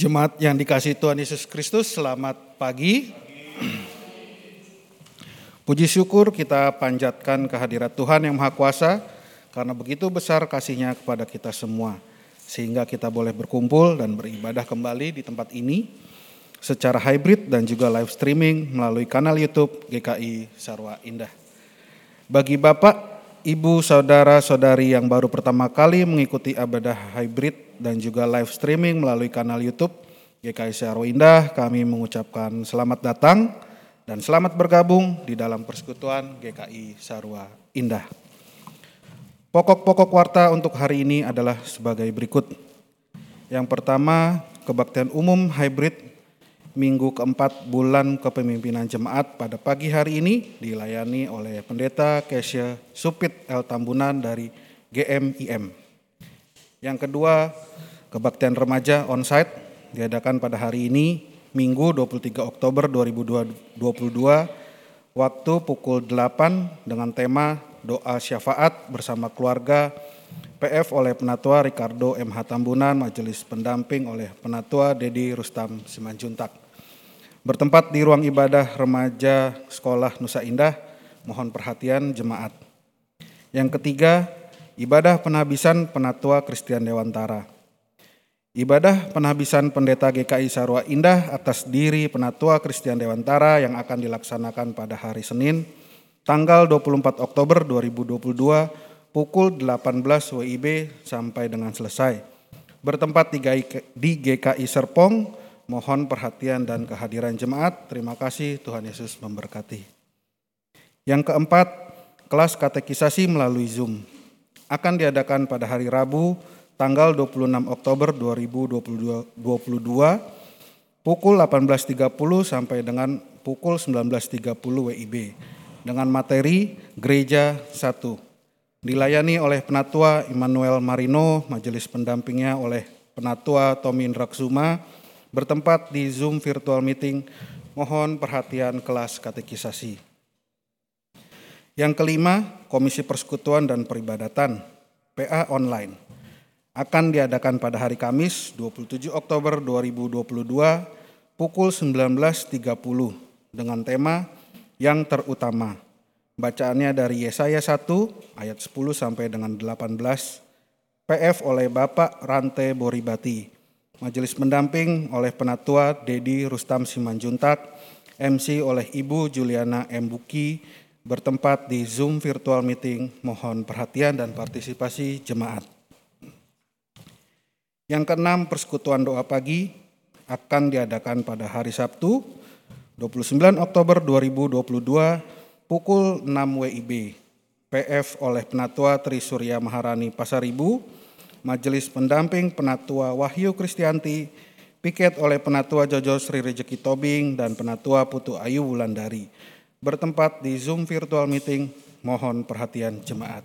Jemaat yang dikasihi Tuhan Yesus Kristus, selamat pagi. Puji syukur kita panjatkan kehadirat Tuhan yang Maha Kuasa, karena begitu besar kasih-Nya kepada kita semua, sehingga kita boleh berkumpul dan beribadah kembali di tempat ini secara hybrid dan juga live streaming melalui kanal YouTube GKI Sarua Indah. Bagi Bapak, Ibu, saudara-saudari yang baru pertama kali mengikuti ibadah hybrid dan juga live streaming melalui kanal YouTube GKI Sarua Indah, kami mengucapkan selamat datang dan selamat bergabung di dalam persekutuan GKI Sarua Indah. Pokok-pokok warta untuk hari ini adalah sebagai berikut. Yang pertama, kebaktian umum hybrid minggu keempat bulan kepemimpinan jemaat pada pagi hari ini dilayani oleh Pdt. Keyse Supit L. Tambunan dari GMIM. Yang kedua, kebaktian remaja onsite diadakan pada hari ini Minggu 23 Oktober 2022 waktu pukul 8 dengan tema Doa Syafaat bersama keluarga PF oleh Penatua Ricardo M.H. Tambunan, majelis pendamping oleh Penatua Deddy Rustam Simanjuntak. Bertempat di ruang ibadah remaja sekolah Nusa Indah, mohon perhatian jemaat. Yang ketiga, ibadah penabisan Penatua Kristian Dewantoro. Ibadah penabisan Pendeta GKI Sarua Indah atas diri Penatua Kristian Dewantoro yang akan dilaksanakan pada hari Senin, tanggal 24 Oktober 2022, pukul 18 WIB sampai dengan selesai. Bertempat di GKI Serpong, mohon perhatian dan kehadiran jemaat. Terima kasih, Tuhan Yesus memberkati. Yang keempat, kelas katekisasi melalui Zoom akan diadakan pada hari Rabu, tanggal 26 Oktober 2022 pukul 18.30 sampai dengan pukul 19.30 WIB dengan materi Gereja 1. Dilayani oleh Penatua Emanuel Marino, majelis pendampingnya oleh Penatua Tommy Nraksuma, bertempat di Zoom virtual meeting, mohon perhatian kelas katekisasi. Yang kelima, Komisi Persekutuan dan Peribadatan, PA Online, akan diadakan pada hari Kamis 27 Oktober 2022 pukul 19.30 dengan tema Yang Terutama. Bacaannya dari Yesaya 1 ayat 10 sampai dengan 18 PF oleh Bapak Rante Boribati, majelis pendamping oleh Penatua Deddy Rustam Simanjuntak, MC oleh Ibu Juliana M. Buki, bertempat di Zoom virtual meeting, mohon perhatian dan partisipasi jemaat. Yang keenam, persekutuan doa pagi akan diadakan pada hari Sabtu 29 Oktober 2022 pukul 6 WIB, PF oleh Penatua Trisurya Maharani Pasaribu, majelis pendamping Penatua Wahyu Kristianti, piket oleh Penatua Jojo Sri Rejeki Tobing dan Penatua Putu Ayu Wulandari. Bertempat di Zoom virtual meeting, mohon perhatian jemaat.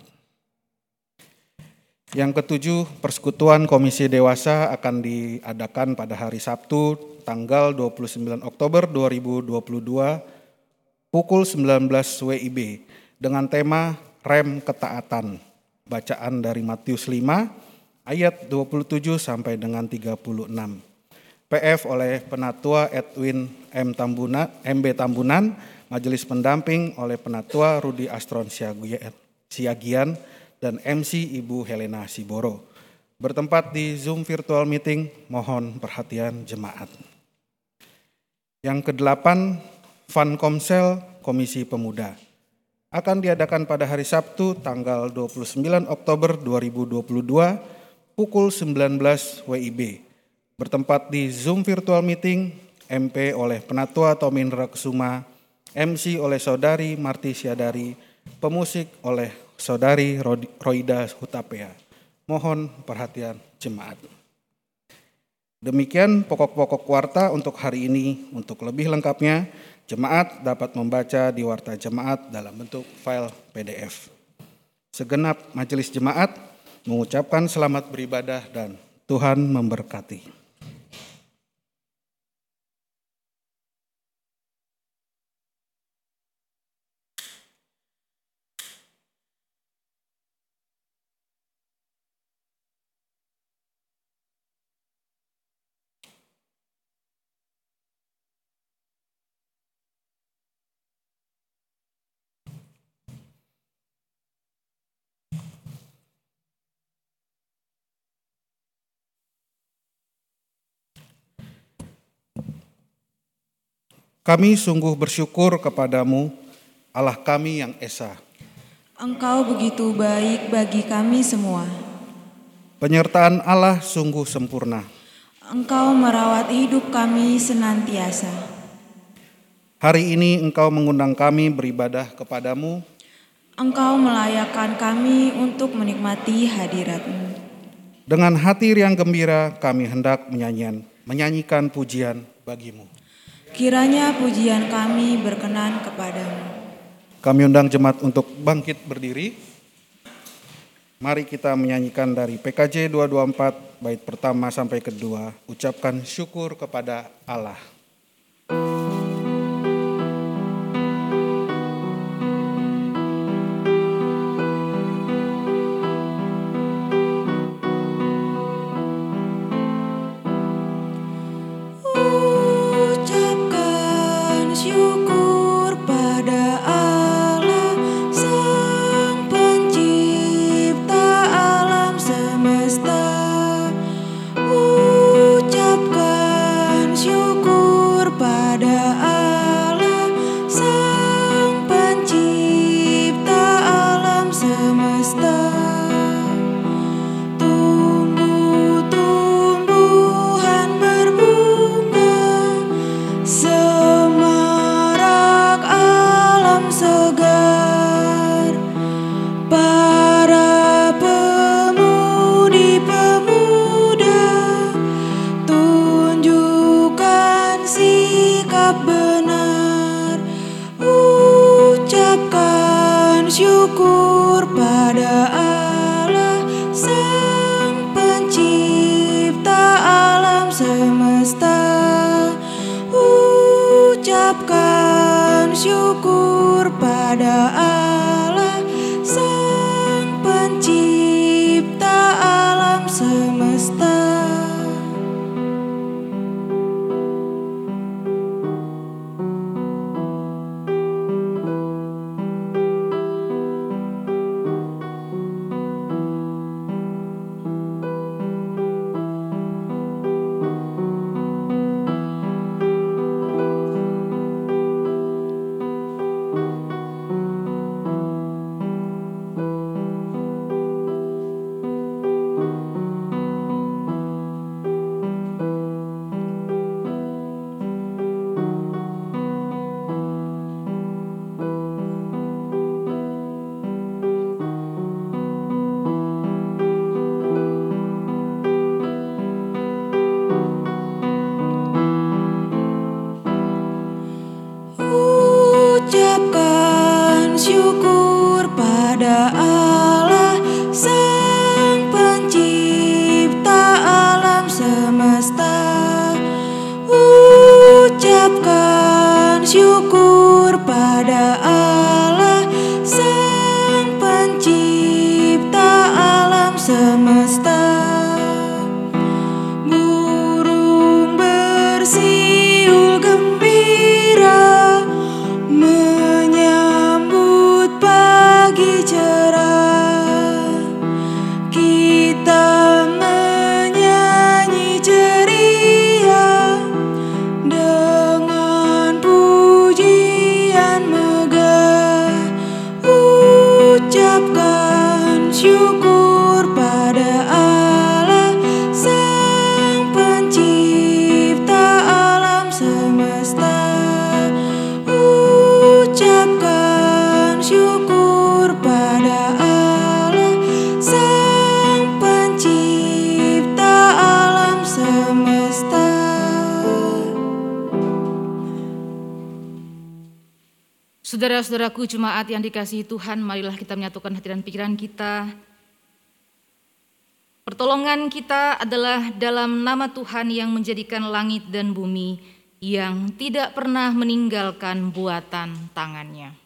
Yang ketujuh, persekutuan komisi dewasa akan diadakan pada hari Sabtu, tanggal 29 Oktober 2022, pukul 19 WIB dengan tema Rem Ketaatan. Bacaan dari Matius 5 ayat 27 sampai dengan 36. PF oleh Penatua Edwin M. Tambunan, majelis pendamping oleh Penatua Rudi Astron Siagian dan MC Ibu Helena Siboro. Bertempat di Zoom virtual meeting, mohon perhatian jemaat. Yang kedelapan, Vankomsel Komisi Pemuda akan diadakan pada hari Sabtu tanggal 29 Oktober 2022 pukul 19 WIB. Bertempat di Zoom virtual meeting, MP oleh Penatua Tommy Nraksuma, MC oleh Saudari Martisia, pemusik oleh Saudari Roida Hutapea. Mohon perhatian jemaat. Demikian pokok-pokok warta untuk hari ini. Untuk lebih lengkapnya, jemaat dapat membaca di warta jemaat dalam bentuk file PDF. Segenap majelis jemaat mengucapkan selamat beribadah dan Tuhan memberkati. Kami sungguh bersyukur kepadamu, Allah kami yang Esa. Engkau begitu baik bagi kami semua. Penyertaan Allah sungguh sempurna. Engkau merawat hidup kami senantiasa. Hari ini Engkau mengundang kami beribadah kepadamu. Engkau melayakkan kami untuk menikmati hadirat-Mu. Dengan hati riang gembira kami hendak menyanyikan pujian bagi-Mu. Kiranya pujian kami berkenan kepadamu. Kami undang jemaat untuk bangkit berdiri. Mari kita menyanyikan dari PKJ 224 bait pertama sampai kedua. Ucapkan syukur kepada Allah. Saudara-saudaraku jemaat yang dikasihi Tuhan, marilah kita menyatukan hati dan pikiran kita. Pertolongan kita adalah dalam nama Tuhan yang menjadikan langit dan bumi, yang tidak pernah meninggalkan buatan tangannya.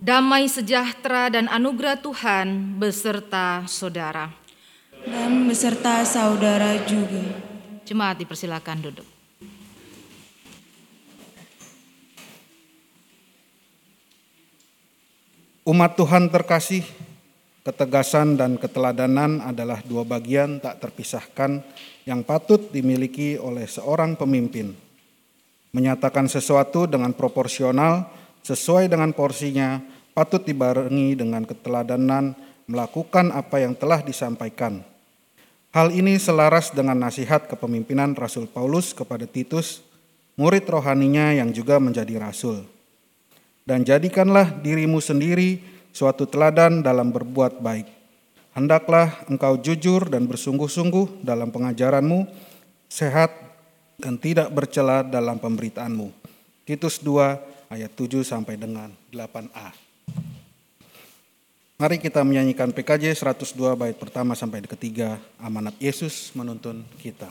Damai sejahtera dan anugerah Tuhan beserta saudara. dan beserta saudara juga. Jemaat dipersilakan duduk. Umat Tuhan terkasih, ketegasan dan keteladanan adalah dua bagian tak terpisahkan yang patut dimiliki oleh seorang pemimpin. Menyatakan sesuatu dengan proporsional, sesuai dengan porsinya, patut dibarengi dengan keteladanan melakukan apa yang telah disampaikan. Hal ini selaras dengan nasihat kepemimpinan Rasul Paulus kepada Titus, murid rohaninya yang juga menjadi rasul. Dan jadikanlah dirimu sendiri suatu teladan dalam berbuat baik. Hendaklah engkau jujur dan bersungguh-sungguh dalam pengajaranmu, sehat dan tidak bercela dalam pemberitaanmu. Titus 2 ayat 7 sampai dengan 8a. Mari kita menyanyikan PKJ 102 bait pertama sampai ketiga, Amanat Yesus Menuntun Kita.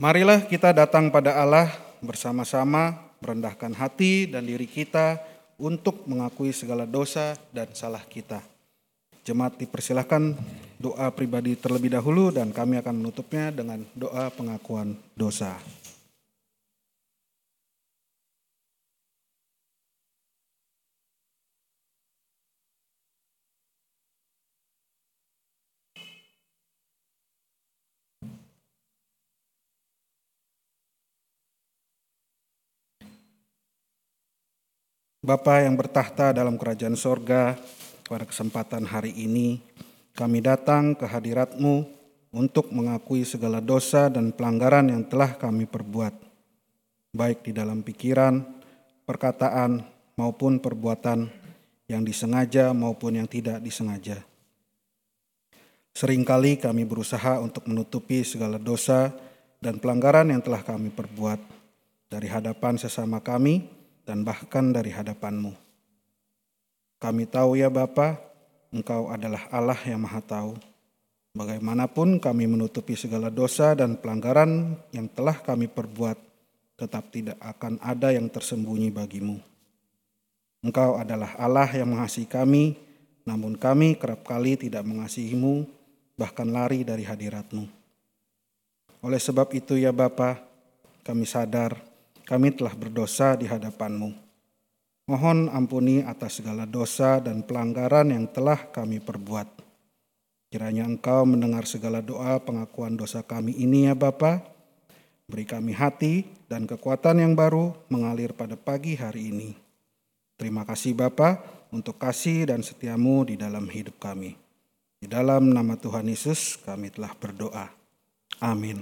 Marilah kita datang pada Allah bersama-sama, merendahkan hati dan diri kita untuk mengakui segala dosa dan salah kita. Jemaat dipersilahkan doa pribadi terlebih dahulu dan kami akan menutupnya dengan doa pengakuan dosa. Bapa yang bertahta dalam kerajaan sorga, pada kesempatan hari ini kami datang ke hadirat-Mu untuk mengakui segala dosa dan pelanggaran yang telah kami perbuat, baik di dalam pikiran, perkataan, maupun perbuatan yang disengaja maupun yang tidak disengaja. Seringkali kami berusaha untuk menutupi segala dosa dan pelanggaran yang telah kami perbuat dari hadapan sesama kami, dan bahkan dari hadapan-Mu. Kami tahu ya Bapa, Engkau adalah Allah yang Maha Tahu. Bagaimanapun kami menutupi segala dosa dan pelanggaran yang telah kami perbuat, tetap tidak akan ada yang tersembunyi bagi-Mu. Engkau adalah Allah yang mengasihi kami, namun kami kerap kali tidak mengasihimu, bahkan lari dari hadiratmu. Oleh sebab itu ya Bapa, kami sadar kami telah berdosa di hadapanmu. Mohon ampuni atas segala dosa dan pelanggaran yang telah kami perbuat. Kiranya Engkau mendengar segala doa pengakuan dosa kami ini ya Bapa. Beri kami hati dan kekuatan yang baru mengalir pada pagi hari ini. Terima kasih Bapa untuk kasih dan setiamu di dalam hidup kami. Di dalam nama Tuhan Yesus kami telah berdoa. Amin.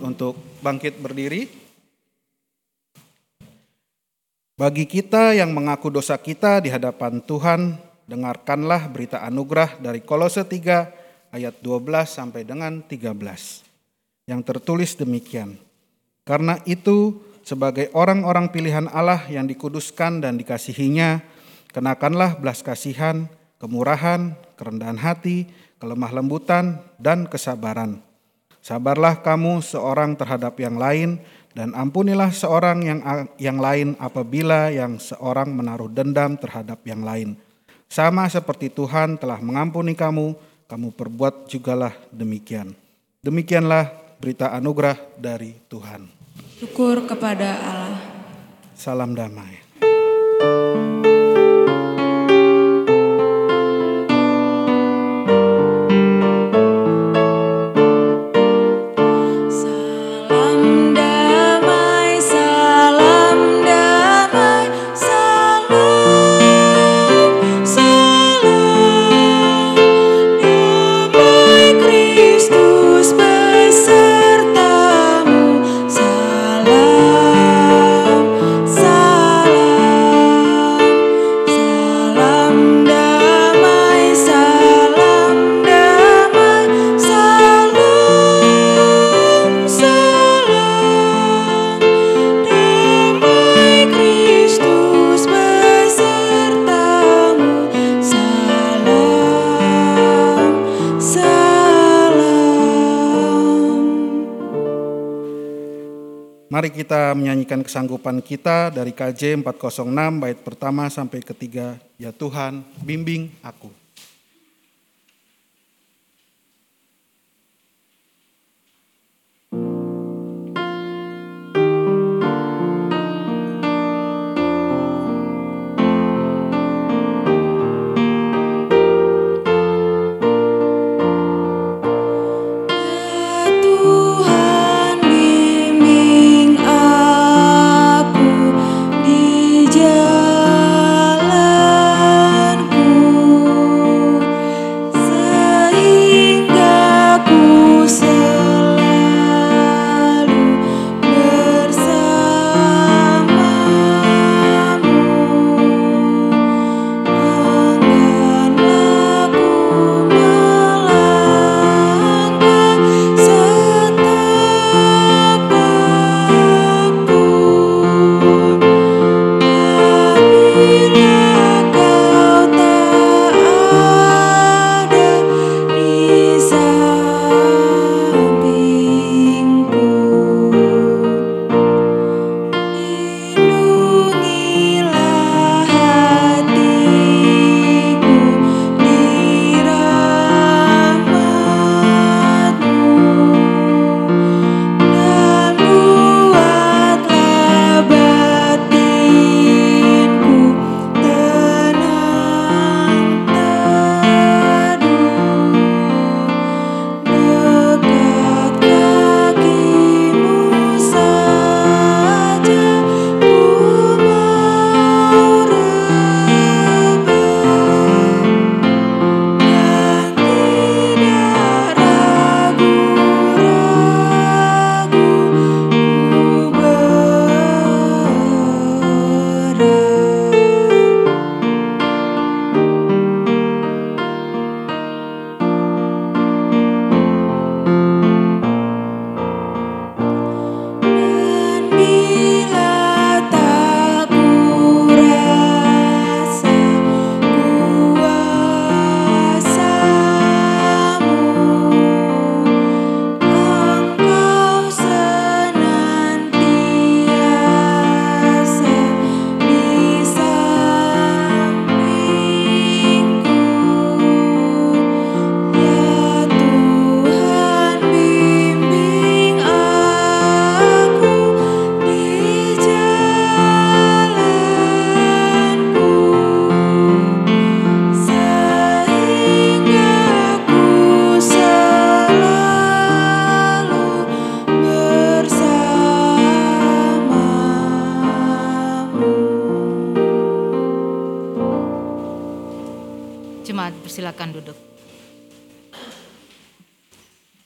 Untuk bangkit berdiri. Bagi kita yang mengaku dosa kita di hadapan Tuhan, dengarkanlah berita anugerah dari Kolose 3 ayat 12 sampai dengan 13. Yang tertulis demikian. Karena itu, sebagai orang-orang pilihan Allah yang dikuduskan dan dikasihinya, kenakanlah belas kasihan, kemurahan, kerendahan hati, kelemah lembutan, dan kesabaran. Sabarlah kamu seorang terhadap yang lain dan ampunilah seorang yang lain apabila yang seorang menaruh dendam terhadap yang lain. Sama seperti Tuhan telah mengampuni kamu, kamu perbuat jugalah demikian. Demikianlah berita anugerah dari Tuhan. Syukur kepada Allah. Salam damai. Mari kita menyanyikan kesanggupan kita dari KJ 406 bait pertama sampai ketiga. Ya Tuhan, bimbing aku. Jemaat, persilakan duduk.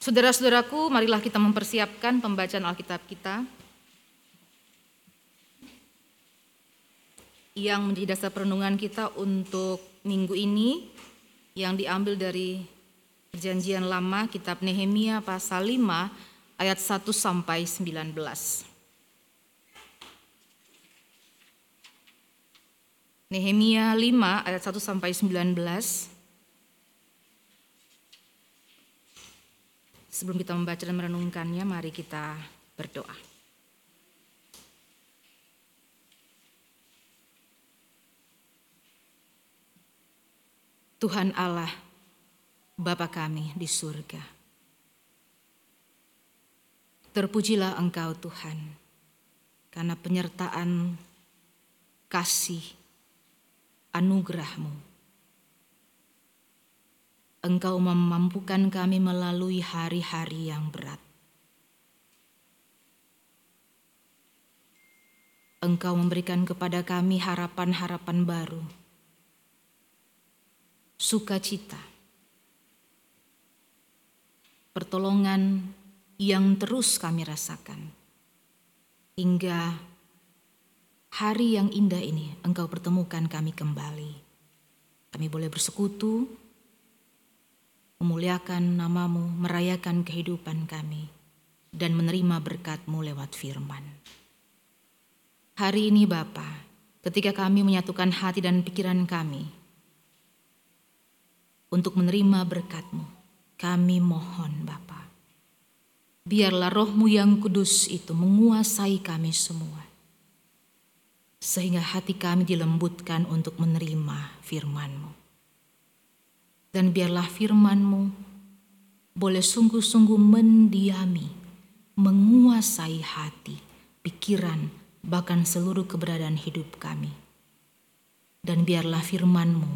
Saudara-saudaraku, marilah kita mempersiapkan pembacaan Alkitab kita yang menjadi dasar perenungan kita untuk minggu ini, yang diambil dari Perjanjian Lama, kitab Nehemia pasal 5 ayat 1 sampai 19. Nehemia 5 ayat 1 sampai 19. Sebelum kita membaca dan merenungkannya, mari kita berdoa. Tuhan Allah, Bapa kami di surga. Terpujilah Engkau Tuhan, karena penyertaan kasih anugerah-Mu. Engkau memampukan kami melalui hari-hari yang berat. Engkau memberikan kepada kami harapan-harapan baru, sukacita, pertolongan yang terus kami rasakan. Hingga hari yang indah ini Engkau pertemukan kami kembali. Kami boleh bersekutu, memuliakan namamu, merayakan kehidupan kami, dan menerima berkat-Mu lewat firman. Hari ini Bapa, ketika kami menyatukan hati dan pikiran kami untuk menerima berkat-Mu, kami mohon Bapa, biarlah Roh-Mu yang kudus itu menguasai kami semua, sehingga hati kami dilembutkan untuk menerima firman-Mu. Dan biarlah firman-Mu boleh sungguh-sungguh mendiami, menguasai hati, pikiran, bahkan seluruh keberadaan hidup kami. Dan biarlah firman-Mu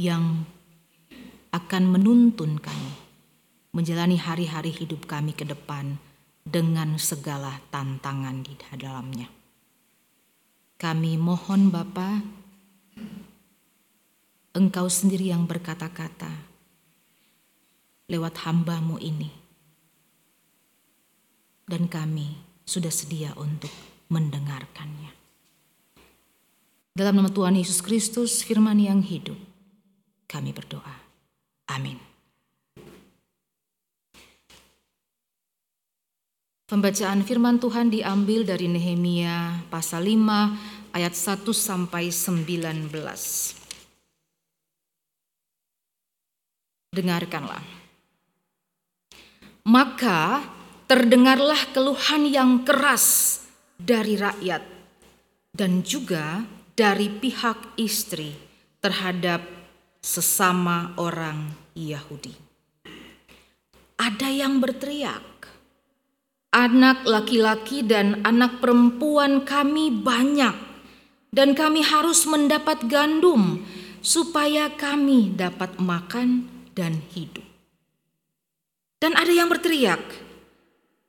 yang akan menuntun kami menjalani hari-hari hidup kami ke depan dengan segala tantangan di dalamnya. Kami mohon Bapa, Engkau sendiri yang berkata-kata lewat hamba-Mu ini, dan kami sudah sedia untuk mendengarkannya. Dalam nama Tuhan Yesus Kristus, firman yang hidup, kami berdoa. Amin. Pembacaan firman Tuhan diambil dari Nehemia pasal 5 ayat 1 sampai 19. Dengarkanlah. Maka terdengarlah keluhan yang keras dari rakyat dan juga dari pihak istri terhadap sesama orang Yahudi. Ada yang berteriak, anak laki-laki dan anak perempuan kami banyak, dan kami harus mendapat gandum supaya kami dapat makan dan hidup. Dan ada yang berteriak,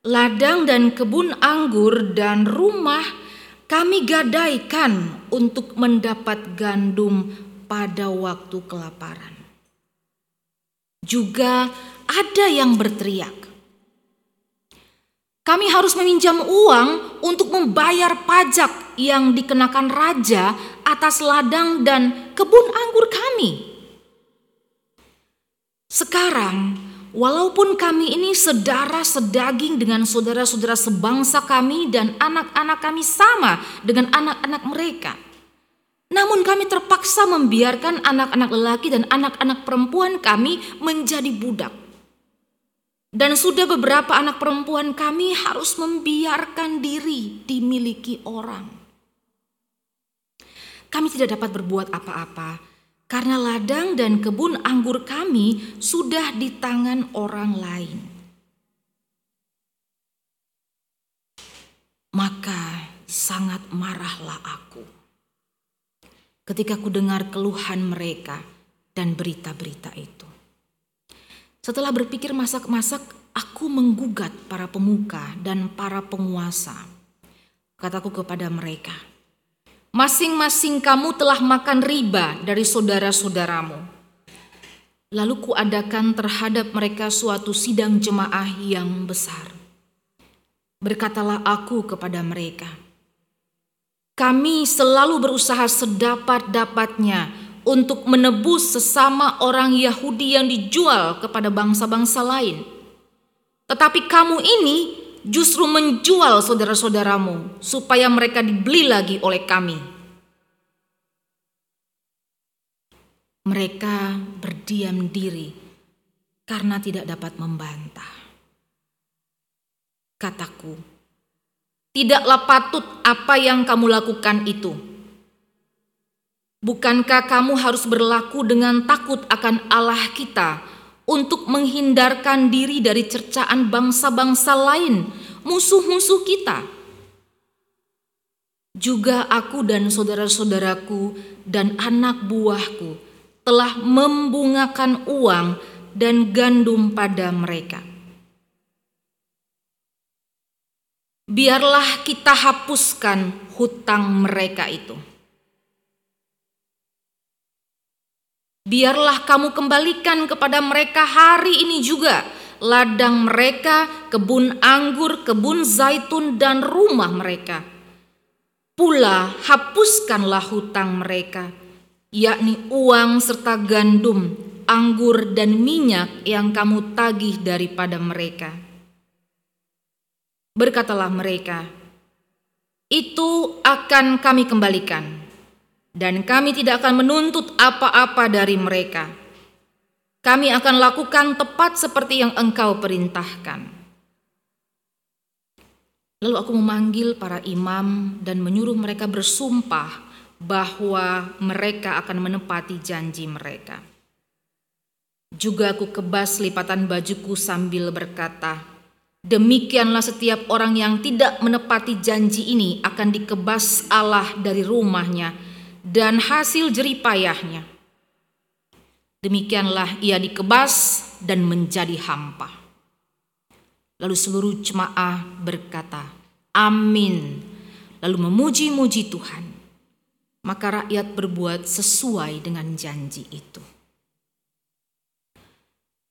ladang dan kebun anggur dan rumah kami gadaikan untuk mendapat gandum pada waktu kelaparan. Juga ada yang berteriak, kami harus meminjam uang untuk membayar pajak yang dikenakan raja atas ladang dan kebun anggur kami. Sekarang, walaupun kami ini sedara sedaging dengan saudara-saudara sebangsa kami dan anak-anak kami sama dengan anak-anak mereka, namun kami terpaksa membiarkan anak-anak lelaki dan anak-anak perempuan kami menjadi budak. Dan sudah beberapa anak perempuan kami harus membiarkan diri dimiliki orang. Kami tidak dapat berbuat apa-apa karena ladang dan kebun anggur kami sudah di tangan orang lain. Maka sangat marahlah aku ketika ku dengar keluhan mereka dan berita-berita itu. Setelah berpikir masak-masak, aku menggugat para pemuka dan para penguasa. Kataku kepada mereka, masing-masing kamu telah makan riba dari saudara-saudaramu. Lalu kuadakan terhadap mereka suatu sidang jemaah yang besar. Berkatalah aku kepada mereka, kami selalu berusaha sedapat-dapatnya untuk menebus sesama orang Yahudi yang dijual kepada bangsa-bangsa lain. Tetapi kamu ini justru menjual saudara-saudaramu supaya mereka dibeli lagi oleh kami. Mereka berdiam diri karena tidak dapat membantah. Kataku, tidaklah patut apa yang kamu lakukan itu. Bukankah kamu harus berlaku dengan takut akan Allah kita untuk menghindarkan diri dari cercaan bangsa-bangsa lain, musuh-musuh kita? Juga aku dan saudara-saudaraku dan anak buahku telah membungakan uang dan gandum pada mereka. Biarlah kita hapuskan hutang mereka itu. Biarlah kamu kembalikan kepada mereka hari ini juga ladang mereka, kebun anggur, kebun zaitun, dan rumah mereka. Pula hapuskanlah hutang mereka, yakni uang serta gandum, anggur, dan minyak yang kamu tagih daripada mereka. Berkatalah mereka, itu akan kami kembalikan, dan kami tidak akan menuntut apa-apa dari mereka. Kami akan lakukan tepat seperti yang engkau perintahkan. Lalu aku memanggil para imam dan menyuruh mereka bersumpah bahwa mereka akan menepati janji mereka. Juga aku kebas lipatan bajuku sambil berkata, demikianlah setiap orang yang tidak menepati janji ini akan dikebas Allah dari rumahnya dan hasil jeripayahnya. Demikianlah ia dikebas dan menjadi hampa. Lalu seluruh jemaah berkata, amin, lalu memuji-muji Tuhan. Maka rakyat berbuat sesuai dengan janji itu.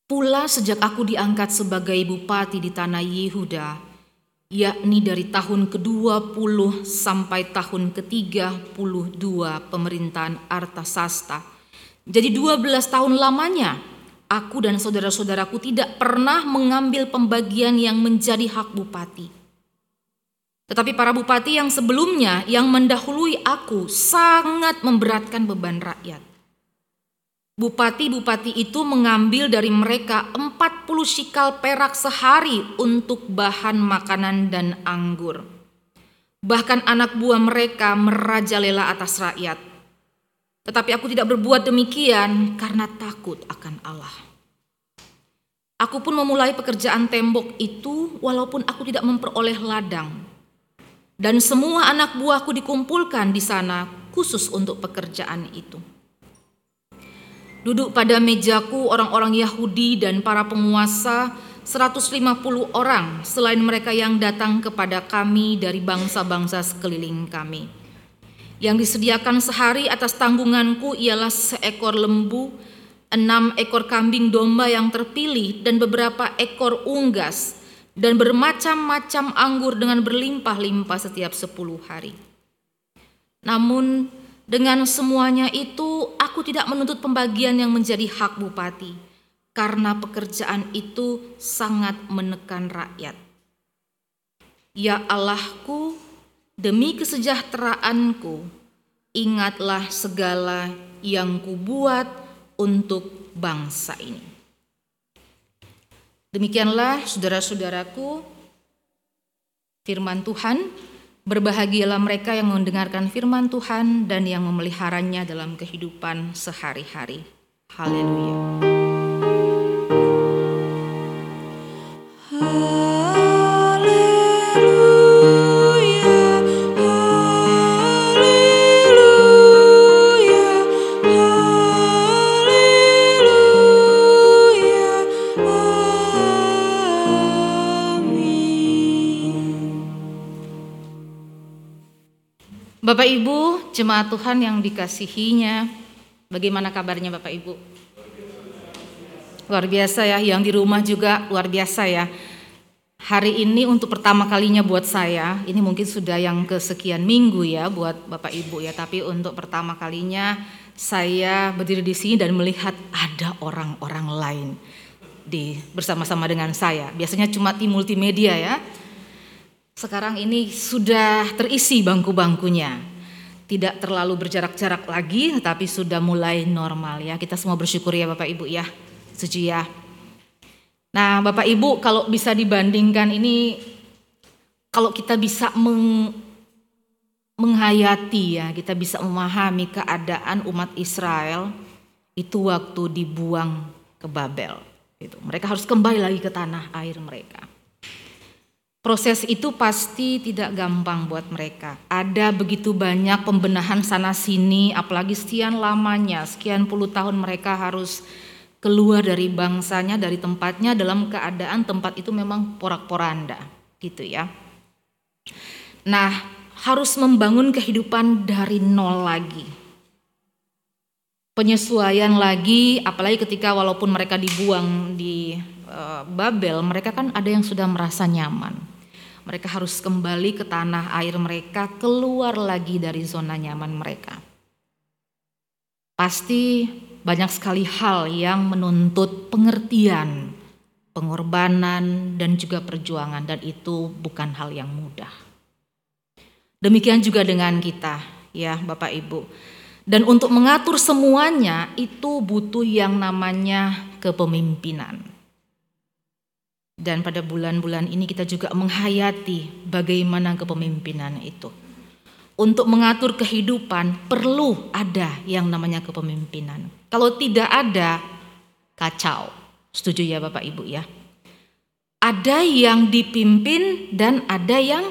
Pula sejak aku diangkat sebagai bupati di tanah Yehuda, yakni dari tahun ke-20 sampai tahun ke-32 pemerintahan Artasasta, jadi 12 tahun lamanya, aku dan saudara-saudaraku tidak pernah mengambil pembagian yang menjadi hak bupati. Tetapi para bupati yang sebelumnya yang mendahului aku sangat memberatkan beban rakyat. Bupati-bupati itu mengambil dari mereka 40 shikal perak sehari untuk bahan makanan dan anggur. Bahkan anak buah mereka merajalela atas rakyat. Tetapi aku tidak berbuat demikian karena takut akan Allah. Aku pun memulai pekerjaan tembok itu walaupun aku tidak memperoleh ladang. Dan semua anak buahku dikumpulkan di sana khusus untuk pekerjaan itu. Duduk pada mejaku orang-orang Yahudi dan para penguasa 150 orang selain mereka yang datang kepada kami dari bangsa-bangsa sekeliling kami. Yang disediakan sehari atas tanggunganku ialah seekor lembu, 6 ekor kambing domba yang terpilih dan beberapa ekor unggas, dan bermacam-macam anggur dengan berlimpah-limpah setiap 10 hari. Namun dengan semuanya itu aku tidak menuntut pembagian yang menjadi hak bupati, karena pekerjaan itu sangat menekan rakyat. Ya Allahku, demi kesejahteraanku, ingatlah segala yang kubuat untuk bangsa ini. Demikianlah saudara-saudaraku firman Tuhan. Berbahagialah mereka yang mendengarkan firman Tuhan dan yang memeliharanya dalam kehidupan sehari-hari. Haleluya. Bapak Ibu, jemaat Tuhan yang dikasihinya, bagaimana kabarnya Bapak Ibu? Luar biasa ya, yang di rumah juga luar biasa ya. Hari ini untuk pertama kalinya buat saya, ini mungkin sudah yang kesekian minggu ya buat Bapak Ibu ya, tapi untuk pertama kalinya saya berdiri di sini dan melihat ada orang-orang lain di bersama-sama dengan saya. Biasanya cuma tim multimedia ya. Sekarang ini sudah terisi bangku-bangkunya. Tidak terlalu berjarak-jarak lagi, tetapi sudah mulai normal ya. Kita semua bersyukur ya Bapak Ibu ya. Suci ya. Nah Bapak Ibu, kalau bisa dibandingkan ini, kalau kita bisa menghayati ya, kita bisa memahami keadaan umat Israel itu waktu dibuang ke Babel. Gitu. Mereka harus kembali lagi ke tanah air mereka. Proses itu pasti tidak gampang buat mereka. Ada begitu banyak pembenahan sana sini, apalagi sekian lamanya, sekian puluh tahun mereka harus keluar dari bangsanya, dari tempatnya dalam keadaan tempat itu memang porak-poranda, gitu ya. Nah, harus membangun kehidupan dari nol lagi. Penyesuaian lagi, apalagi ketika walaupun mereka dibuang di Babel, mereka kan ada yang sudah merasa nyaman. Mereka harus kembali ke tanah air mereka, keluar lagi dari zona nyaman mereka. Pasti banyak sekali hal yang menuntut pengertian, pengorbanan, dan juga perjuangan, dan itu bukan hal yang mudah. Demikian juga dengan kita, ya Bapak Ibu. Dan untuk mengatur semuanya itu butuh yang namanya kepemimpinan. Dan pada bulan-bulan ini kita juga menghayati bagaimana kepemimpinan itu. Untuk mengatur kehidupan perlu ada yang namanya kepemimpinan. Kalau tidak ada, kacau. Setuju ya Bapak Ibu ya? Ada yang dipimpin dan ada yang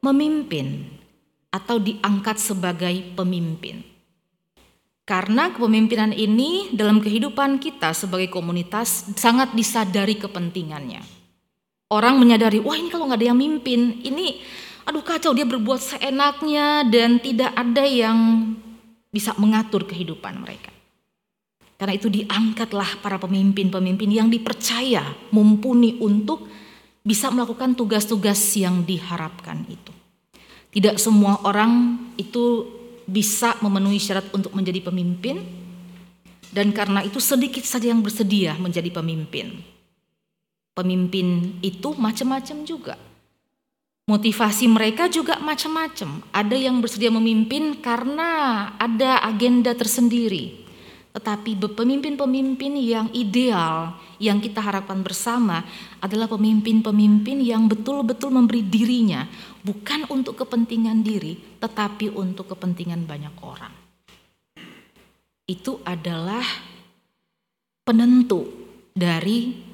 memimpin atau diangkat sebagai pemimpin. Karena kepemimpinan ini dalam kehidupan kita sebagai komunitas sangat disadari kepentingannya. Orang menyadari, wah ini kalau nggak ada yang mimpin, ini aduh kacau, dia berbuat seenaknya dan tidak ada yang bisa mengatur kehidupan mereka. Karena itu diangkatlah para pemimpin-pemimpin yang dipercaya mumpuni untuk bisa melakukan tugas-tugas yang diharapkan itu. Tidak semua orang itu bisa memenuhi syarat untuk menjadi pemimpin, dan karena itu sedikit saja yang bersedia menjadi pemimpin. Pemimpin itu macam-macam juga. Motivasi mereka juga macam-macam. Ada yang bersedia memimpin karena ada agenda tersendiri. Tetapi pemimpin-pemimpin yang ideal, yang kita harapkan bersama adalah pemimpin-pemimpin yang betul-betul memberi dirinya, bukan untuk kepentingan diri, tetapi untuk kepentingan banyak orang. Itu adalah penentu dari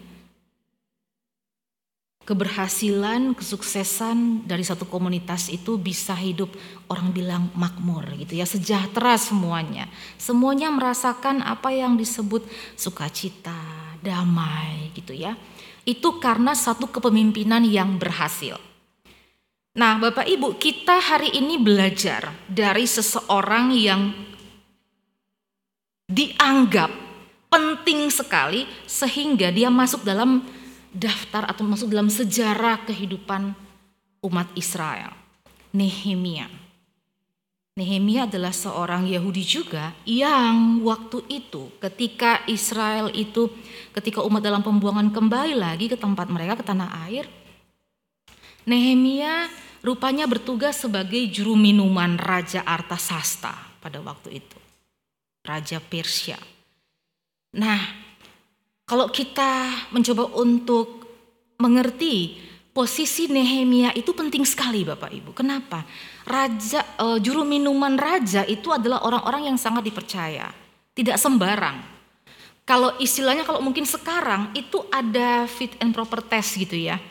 keberhasilan, kesuksesan dari satu komunitas itu bisa hidup, orang bilang makmur gitu ya, sejahtera semuanya. Semuanya merasakan apa yang disebut sukacita, damai gitu ya. Itu karena satu kepemimpinan yang berhasil. Nah Bapak Ibu, kita hari ini belajar dari seseorang yang dianggap penting sekali sehingga dia masuk dalam daftar atau masuk dalam sejarah kehidupan umat Israel. Nehemia. Nehemia adalah seorang Yahudi juga yang waktu itu ketika Israel itu, ketika umat dalam pembuangan kembali lagi ke tempat mereka, ke tanah air, Nehemia rupanya bertugas sebagai juru minuman Raja Artasasta pada waktu itu, Raja Persia. Nah, kalau kita mencoba untuk mengerti posisi Nehemia itu penting sekali Bapak Ibu. Kenapa? Juru minuman raja itu adalah orang-orang yang sangat dipercaya. Tidak sembarang. Kalau istilahnya kalau mungkin sekarang itu ada fit and proper test gitu ya.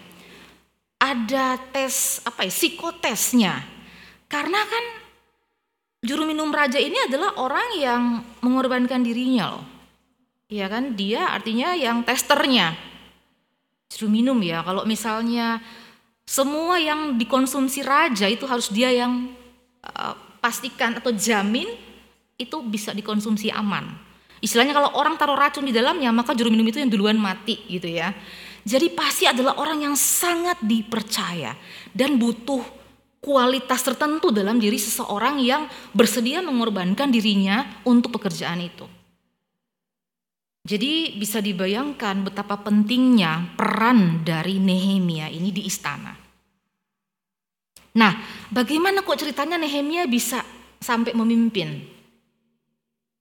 Ada tes psikotesnya. Karena kan juru minum raja ini adalah orang yang mengorbankan dirinya loh. Iya kan, dia artinya yang testernya. Juru minum ya, kalau misalnya semua yang dikonsumsi raja itu harus dia yang pastikan atau jamin itu bisa dikonsumsi aman. Istilahnya kalau orang taruh racun di dalamnya, maka juru minum itu yang duluan mati gitu ya. Jadi pasti adalah orang yang sangat dipercaya dan butuh kualitas tertentu dalam diri seseorang yang bersedia mengorbankan dirinya untuk pekerjaan itu. Jadi bisa dibayangkan betapa pentingnya peran dari Nehemia ini di istana. Nah, bagaimana kok ceritanya Nehemia bisa sampai memimpin?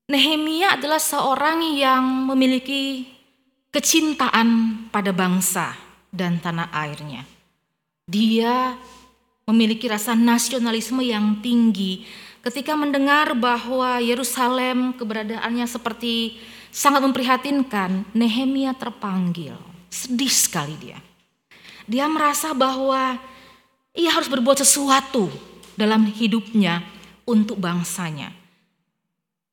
Nehemia adalah seorang yang memiliki kecintaan pada bangsa dan tanah airnya. Dia memiliki rasa nasionalisme yang tinggi ketika mendengar bahwa Yerusalem keberadaannya seperti sangat memprihatinkan. Nehemia terpanggil, sedih sekali dia. Dia merasa bahwa ia harus berbuat sesuatu dalam hidupnya untuk bangsanya.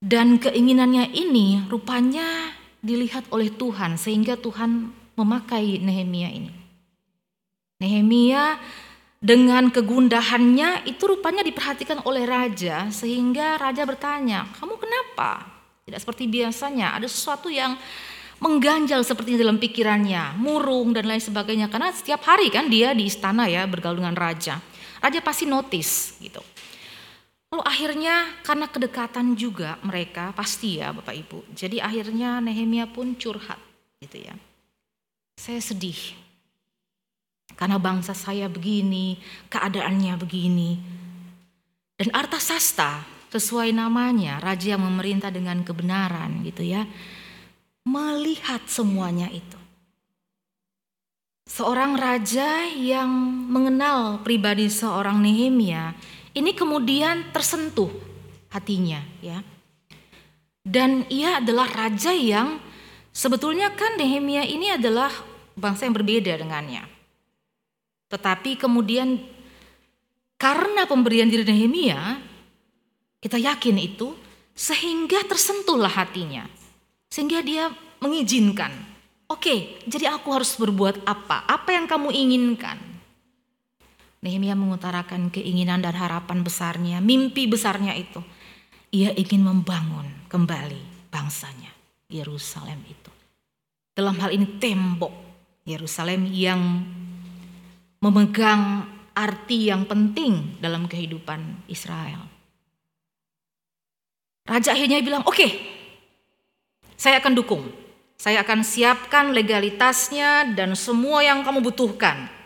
Dan keinginannya ini rupanya dilihat oleh Tuhan, sehingga Tuhan memakai Nehemia ini. Nehemia dengan kegundahannya itu rupanya diperhatikan oleh raja, sehingga raja bertanya, "Kamu kenapa? Tidak seperti biasanya, ada sesuatu yang mengganjal sepertinya dalam pikirannya, murung dan lain sebagainya." Karena setiap hari kan dia di istana ya, bergaul dengan raja. Raja pasti notice gitu. Lalu akhirnya karena kedekatan juga mereka pasti ya Bapak Ibu. Jadi akhirnya Nehemia pun curhat gitu ya. "Saya sedih karena bangsa saya begini, keadaannya begini." Dan Artasasta, sesuai namanya, raja yang memerintah dengan kebenaran gitu ya, melihat semuanya itu. Seorang raja yang mengenal pribadi seorang Nehemia, ini kemudian tersentuh hatinya ya. Dan ia adalah raja yang sebetulnya kan Nehemia ini adalah bangsa yang berbeda dengannya. Tetapi kemudian karena pemberian diri Nehemia, kita yakin itu, sehingga tersentuhlah hatinya. Sehingga dia mengizinkan. "Oke, jadi aku harus berbuat apa? Apa yang kamu inginkan?" Nehemia mengutarakan keinginan dan harapan besarnya, mimpi besarnya itu. Ia ingin membangun kembali bangsanya, Yerusalem itu. Dalam hal ini tembok Yerusalem yang memegang arti yang penting dalam kehidupan Israel. Raja akhirnya bilang, "Oke, saya akan dukung. Saya akan siapkan legalitasnya dan semua yang kamu butuhkan."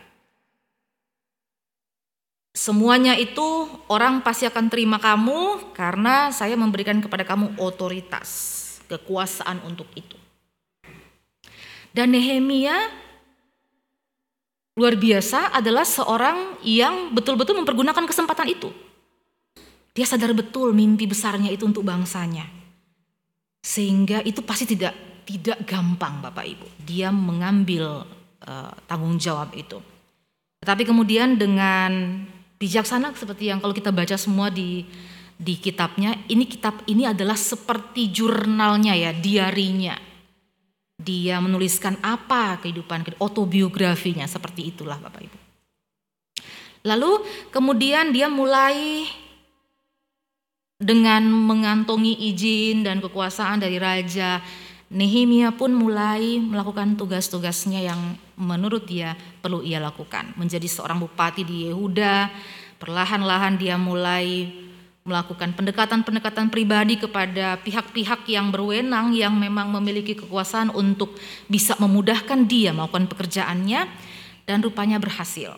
Semuanya itu orang pasti akan terima kamu karena saya memberikan kepada kamu otoritas, kekuasaan untuk itu. Dan Nehemia luar biasa adalah seorang yang betul-betul mempergunakan kesempatan itu. Dia sadar betul mimpi besarnya itu untuk bangsanya. Sehingga itu pasti tidak gampang Bapak Ibu. Dia mengambil tanggung jawab itu. Tetapi kemudian dengan bijaksana seperti yang kalau kita baca semua di kitabnya. Ini kitab ini adalah seperti jurnalnya ya, diarinya. Dia menuliskan apa kehidupan, autobiografinya seperti itulah Bapak Ibu. Lalu kemudian dia mulai dengan mengantongi izin dan kekuasaan dari raja, Nehemia pun mulai melakukan tugas-tugasnya yang menurut dia perlu ia lakukan. Menjadi seorang bupati di Yehuda, perlahan-lahan dia mulai melakukan pendekatan-pendekatan pribadi kepada pihak-pihak yang berwenang yang memang memiliki kekuasaan untuk bisa memudahkan dia melakukan pekerjaannya, dan rupanya berhasil.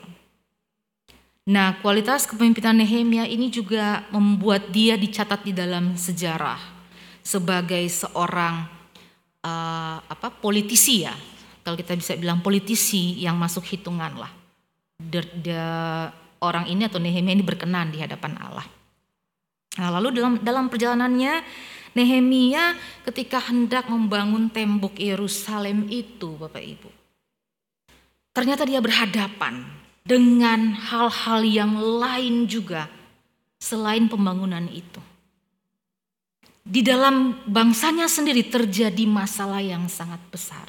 Nah, kualitas kepemimpinan Nehemia ini juga membuat dia dicatat di dalam sejarah sebagai seorang politisi ya. Kalau kita bisa bilang politisi yang masuk hitungan lah. Orang ini atau Nehemia ini berkenan di hadapan Allah. Nah, lalu dalam perjalanannya Nehemia ketika hendak membangun tembok Yerusalem itu Bapak Ibu, ternyata dia berhadapan dengan hal-hal yang lain juga selain pembangunan itu. Di dalam bangsanya sendiri terjadi masalah yang sangat besar.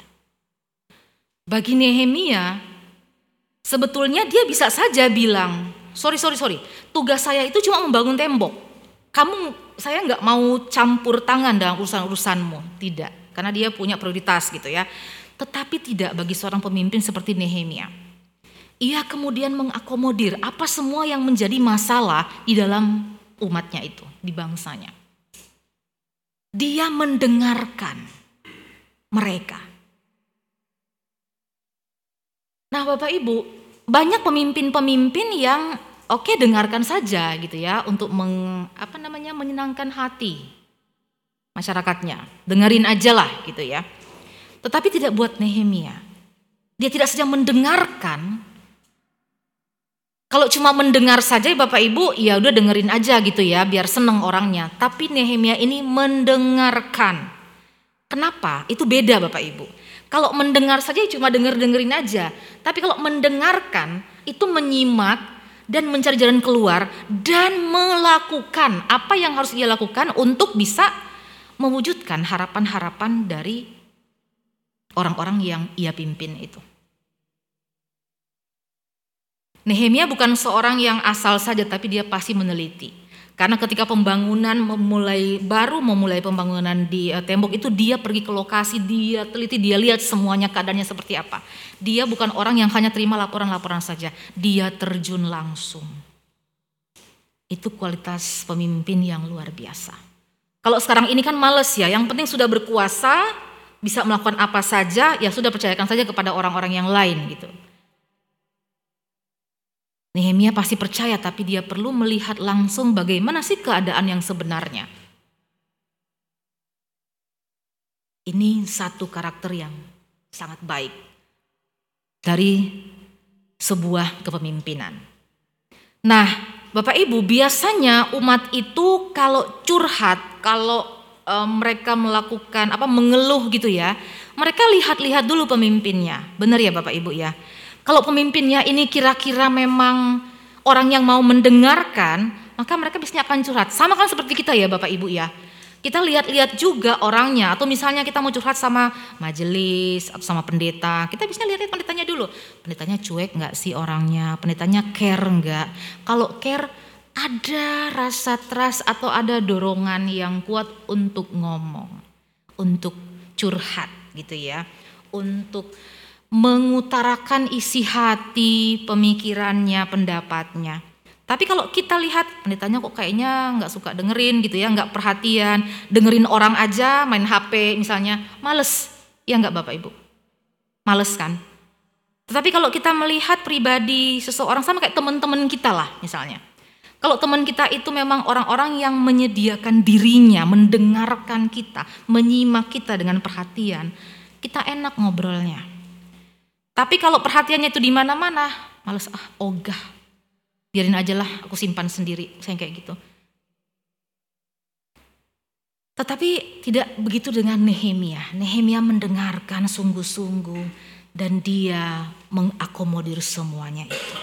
Bagi Nehemia, sebetulnya dia bisa saja bilang, sorry, tugas saya itu cuma membangun tembok. Kamu saya nggak mau campur tangan dalam urusan-urusanmu, tidak. Karena dia punya prioritas gitu ya. Tetapi tidak bagi seorang pemimpin seperti Nehemia. Ia kemudian mengakomodir apa semua yang menjadi masalah di dalam umatnya itu, di bangsanya. Dia mendengarkan mereka. Nah Bapak Ibu, banyak pemimpin-pemimpin yang oke, dengarkan saja gitu ya untuk menyenangkan hati masyarakatnya. Dengerin aja lah gitu ya. Tetapi tidak buat Nehemia. Dia tidak saja mendengarkan. Kalau cuma mendengar saja Bapak Ibu, ya udah dengerin aja gitu ya biar seneng orangnya. Tapi Nehemia ini mendengarkan. Kenapa? Itu beda Bapak Ibu. Kalau mendengar saja cuma dengerin aja. Tapi kalau mendengarkan itu menyimak dan mencari jalan keluar dan melakukan apa yang harus dia lakukan untuk bisa mewujudkan harapan-harapan dari orang-orang yang ia pimpin itu. Nehemia bukan seorang yang asal saja, tapi dia pasti meneliti. Karena ketika pembangunan memulai pembangunan di tembok itu, dia pergi ke lokasi, dia teliti, dia lihat semuanya keadaannya seperti apa. Dia bukan orang yang hanya terima laporan-laporan saja, dia terjun langsung. Itu kualitas pemimpin yang luar biasa. Kalau sekarang ini kan males ya, yang penting sudah berkuasa, bisa melakukan apa saja, ya sudah percayakan saja kepada orang-orang yang lain gitu. Nehemia pasti percaya, tapi dia perlu melihat langsung bagaimana sih keadaan yang sebenarnya. Ini satu karakter yang sangat baik dari sebuah kepemimpinan. Nah, Bapak Ibu, biasanya umat itu kalau curhat, kalau mereka melakukan mengeluh gitu ya, mereka lihat-lihat dulu pemimpinnya. Benar ya Bapak Ibu ya? Kalau pemimpinnya ini kira-kira memang orang yang mau mendengarkan, maka mereka biasanya akan curhat. Sama kan seperti kita ya Bapak Ibu ya. Kita lihat-lihat juga orangnya, atau misalnya kita mau curhat sama majelis atau sama pendeta. Kita biasanya lihat pendetanya dulu. Pendetanya cuek gak sih orangnya, pendetanya care gak. Kalau care ada rasa trust atau ada dorongan yang kuat untuk ngomong, untuk curhat gitu ya, untuk mengutarakan isi hati, pemikirannya, pendapatnya. Tapi kalau kita lihat pendetanya kok kayaknya nggak suka dengerin gitu ya, nggak perhatian, dengerin orang aja, main HP misalnya, males, ya nggak Bapak Ibu, males kan? Tetapi kalau kita melihat pribadi seseorang sama kayak teman-teman kita lah misalnya, kalau teman kita itu memang orang-orang yang menyediakan dirinya, mendengarkan kita, menyimak kita dengan perhatian, kita enak ngobrolnya. Tapi kalau perhatiannya itu di mana-mana, males ogah. Biarin aja lah, aku simpan sendiri, saya kayak gitu. Tetapi tidak begitu dengan Nehemia. Nehemia mendengarkan sungguh-sungguh dan dia mengakomodir semuanya itu.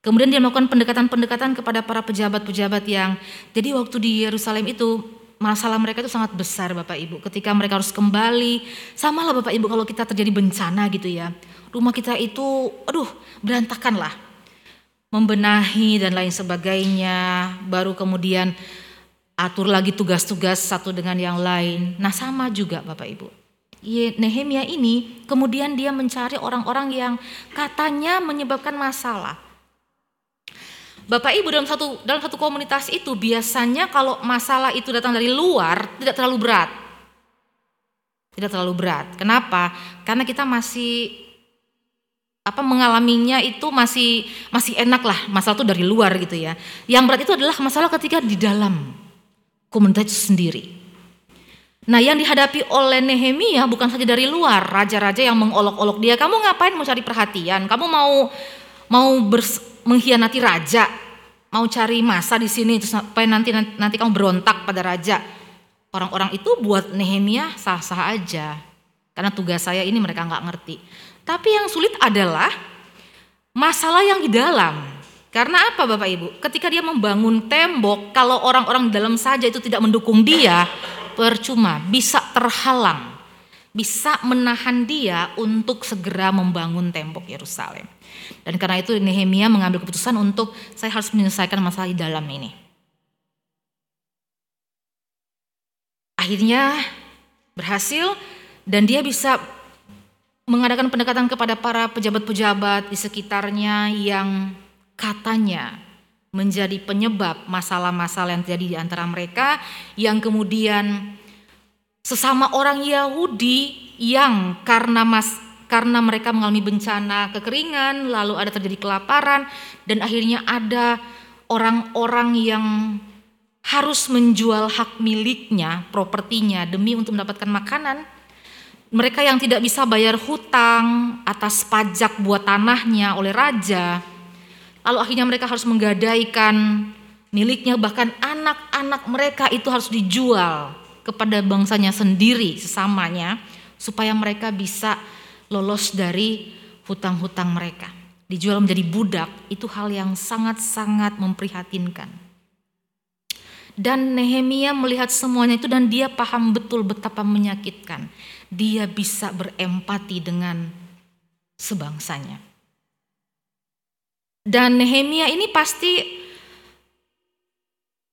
Kemudian dia melakukan pendekatan-pendekatan kepada para pejabat-pejabat yang, jadi waktu di Yerusalem itu, masalah mereka itu sangat besar Bapak Ibu. Ketika mereka harus kembali, sama lah Bapak Ibu kalau kita terjadi bencana gitu ya. Rumah kita itu berantakan lah. Membenahi dan lain sebagainya, baru kemudian atur lagi tugas-tugas satu dengan yang lain. Nah sama juga Bapak Ibu. Nehemia ini kemudian dia mencari orang-orang yang katanya menyebabkan masalah. Bapak Ibu dalam satu komunitas itu biasanya kalau masalah itu datang dari luar tidak terlalu berat. Tidak terlalu berat. Kenapa? Karena kita masih mengalaminya itu masih enak lah, masalah itu dari luar gitu ya. Yang berat itu adalah masalah ketika di dalam komunitas itu sendiri. Nah, yang dihadapi oleh Nehemia bukan saja dari luar, raja-raja yang mengolok-olok dia, kamu ngapain mau cari perhatian? Kamu mengkhianati raja, mau cari masa di sini supaya nanti kamu berontak pada raja. Orang-orang itu buat Nehemia sah-sah aja, karena tugas saya ini mereka nggak ngerti. Tapi yang sulit adalah masalah yang di dalam. Karena apa Bapak Ibu? Ketika dia membangun tembok, kalau orang-orang dalam saja itu tidak mendukung dia, percuma, bisa terhalang, bisa menahan dia untuk segera membangun tembok Yerusalem. Dan karena itu Nehemia mengambil keputusan untuk saya harus menyelesaikan masalah di dalam ini. Akhirnya berhasil dan dia bisa mengadakan pendekatan kepada para pejabat-pejabat di sekitarnya yang katanya menjadi penyebab masalah-masalah yang terjadi di antara mereka, yang kemudian sesama orang Yahudi yang karena mereka mengalami bencana kekeringan, lalu ada terjadi kelaparan, dan akhirnya ada orang-orang yang harus menjual hak miliknya, propertinya, demi untuk mendapatkan makanan. Mereka yang tidak bisa bayar hutang atas pajak buat tanahnya oleh raja, lalu akhirnya mereka harus menggadaikan miliknya, bahkan anak-anak mereka itu harus dijual kepada bangsanya sendiri, sesamanya, supaya mereka bisa lolos dari hutang-hutang mereka. Dijual menjadi budak, itu hal yang sangat-sangat memprihatinkan. Dan Nehemia melihat semuanya itu dan dia paham betul betapa menyakitkan. Dia bisa berempati dengan sebangsanya. Dan Nehemia ini pasti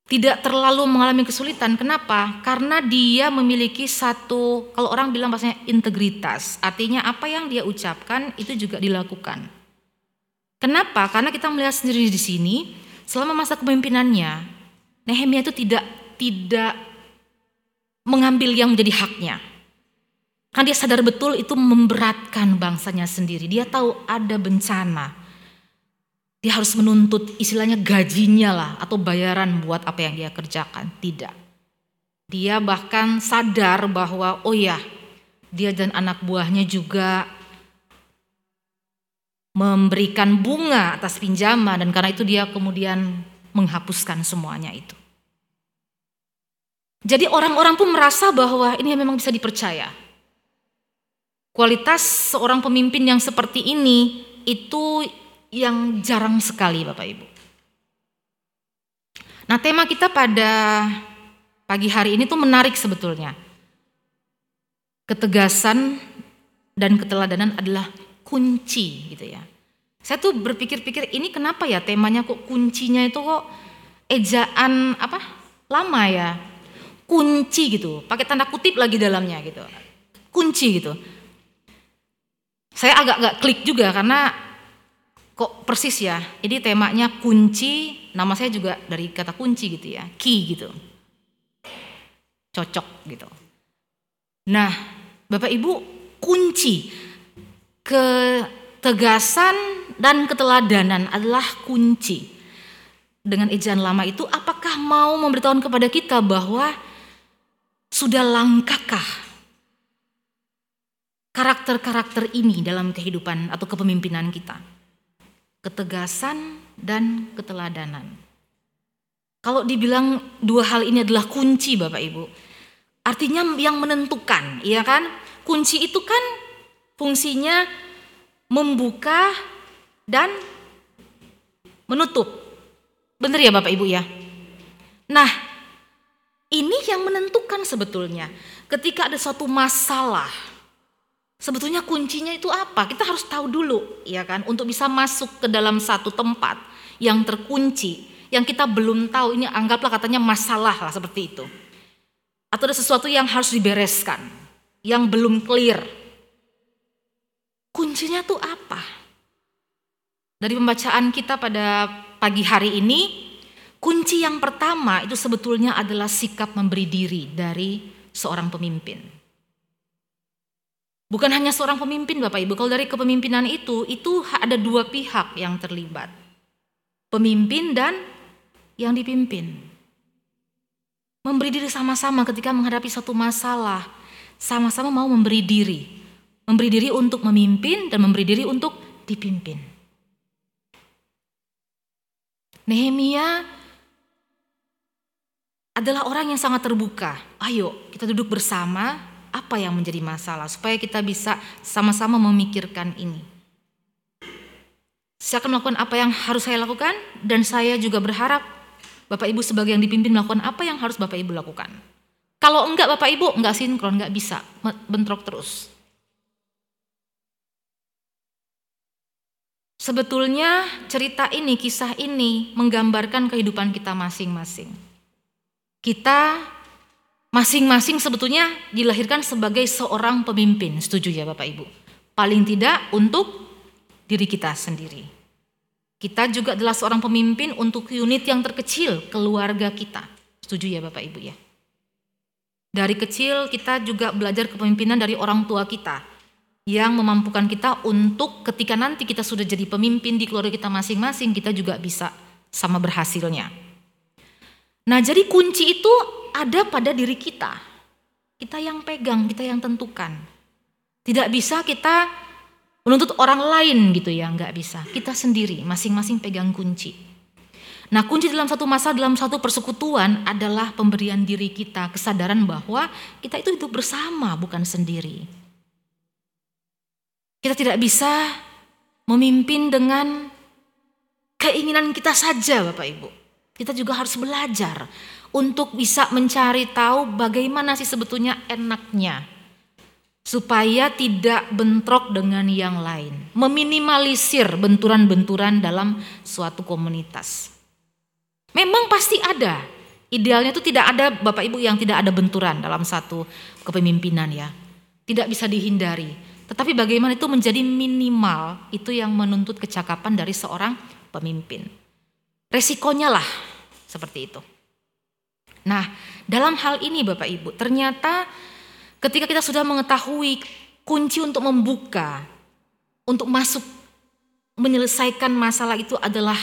tidak terlalu mengalami kesulitan. Kenapa? Karena dia memiliki satu, kalau orang bilang bahasanya integritas. Artinya apa yang dia ucapkan itu juga dilakukan. Kenapa? Karena kita melihat sendiri di sini selama masa kepemimpinannya, Nehemia itu tidak mengambil yang menjadi haknya. Karena dia sadar betul itu memberatkan bangsanya sendiri. Dia tahu ada bencana. Dia harus menuntut istilahnya gajinya lah atau bayaran buat apa yang dia kerjakan. Tidak. Dia bahkan sadar bahwa oh ya, dia dan anak buahnya juga memberikan bunga atas pinjaman dan karena itu dia kemudian menghapuskan semuanya itu. Jadi orang-orang pun merasa bahwa ini memang bisa dipercaya. Kualitas seorang pemimpin yang seperti ini itu yang jarang sekali Bapak Ibu. Nah, tema kita pada pagi hari ini tuh menarik sebetulnya. Ketegasan dan keteladanan adalah kunci gitu ya. Saya tuh berpikir-pikir ini kenapa ya temanya kok kuncinya itu kok ejaan apa lama ya, kunci gitu, pakai tanda kutip lagi dalamnya gitu, kunci gitu. Saya agak-agak klik juga karena kok persis ya, jadi temanya kunci, nama saya juga dari kata kunci gitu ya, key gitu, cocok gitu. Nah Bapak Ibu, kunci, ketegasan dan keteladanan adalah kunci. Dengan ejaan lama itu apakah mau memberitahukan kepada kita bahwa sudah langkahkah karakter-karakter ini dalam kehidupan atau kepemimpinan kita? Ketegasan dan keteladanan. Kalau dibilang dua hal ini adalah kunci Bapak Ibu, artinya yang menentukan, ya kan? Kunci itu kan fungsinya membuka dan menutup. Benar ya Bapak Ibu ya? Nah, ini yang menentukan sebetulnya. Ketika ada suatu masalah, sebetulnya kuncinya itu apa? Kita harus tahu dulu, ya kan? Untuk bisa masuk ke dalam satu tempat yang terkunci, yang kita belum tahu, ini anggaplah katanya masalah lah seperti itu. Atau ada sesuatu yang harus dibereskan, yang belum clear. Kuncinya tuh apa? Dari pembacaan kita pada pagi hari ini, kunci yang pertama itu sebetulnya adalah sikap memberi diri dari seorang pemimpin. Bukan hanya seorang pemimpin Bapak Ibu, kalau dari kepemimpinan itu ada dua pihak yang terlibat. Pemimpin dan yang dipimpin. Memberi diri sama-sama ketika menghadapi suatu masalah, sama-sama mau memberi diri. Memberi diri untuk memimpin dan memberi diri untuk dipimpin. Nehemia adalah orang yang sangat terbuka. Ayo kita duduk bersama, apa yang menjadi masalah supaya kita bisa sama-sama memikirkan ini. Saya akan melakukan apa yang harus saya lakukan dan saya juga berharap Bapak Ibu sebagai yang dipimpin melakukan apa yang harus Bapak Ibu lakukan. Kalau enggak Bapak Ibu enggak sinkron, enggak bisa, bentrok terus. Sebetulnya cerita ini, kisah ini menggambarkan kehidupan kita masing-masing. Kita masing-masing sebetulnya dilahirkan sebagai seorang pemimpin. Setuju ya Bapak Ibu? Paling tidak untuk diri kita sendiri. Kita juga adalah seorang pemimpin untuk unit yang terkecil, keluarga kita. Setuju ya Bapak Ibu ya? Dari kecil kita juga belajar kepemimpinan dari orang tua kita, yang memampukan kita untuk ketika nanti kita sudah jadi pemimpin di keluarga kita masing-masing, kita juga bisa sama berhasilnya. Nah, jadi kunci itu ada pada diri kita. Kita yang pegang, kita yang tentukan. Tidak bisa kita menuntut orang lain gitu ya, nggak bisa. Kita sendiri, masing-masing pegang kunci. Nah, kunci dalam satu masalah, dalam satu persekutuan adalah pemberian diri kita, kesadaran bahwa kita itu hidup bersama, bukan sendiri. Kita tidak bisa memimpin dengan keinginan kita saja, Bapak Ibu. Kita juga harus belajar untuk bisa mencari tahu bagaimana sih sebetulnya enaknya. Supaya tidak bentrok dengan yang lain. Meminimalisir benturan-benturan dalam suatu komunitas. Memang pasti ada. Idealnya itu tidak ada Bapak Ibu yang tidak ada benturan dalam satu kepemimpinan ya. Tidak bisa dihindari. Tetapi bagaimana itu menjadi minimal, itu yang menuntut kecakapan dari seorang pemimpin. Resikonya lah seperti itu. Nah, dalam hal ini Bapak Ibu, ternyata ketika kita sudah mengetahui kunci untuk membuka, untuk masuk, menyelesaikan masalah itu adalah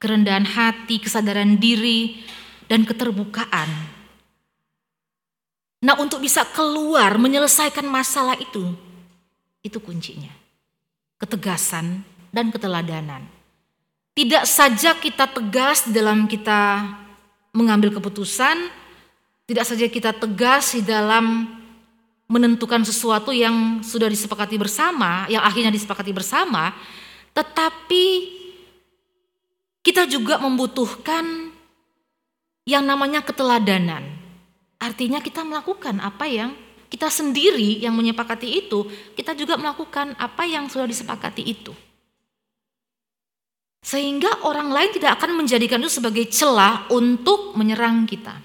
kerendahan hati, kesadaran diri, dan keterbukaan. Nah, untuk bisa keluar menyelesaikan masalah itu kuncinya. Ketegasan dan keteladanan. Tidak saja kita tegas dalam kita mengambil keputusan, tidak saja kita tegas di dalam menentukan sesuatu yang sudah disepakati bersama, yang akhirnya disepakati bersama, tetapi kita juga membutuhkan yang namanya keteladanan. Artinya kita melakukan apa yang kita sendiri yang menyepakati itu, kita juga melakukan apa yang sudah disepakati itu. Sehingga orang lain tidak akan menjadikan itu sebagai celah untuk menyerang kita.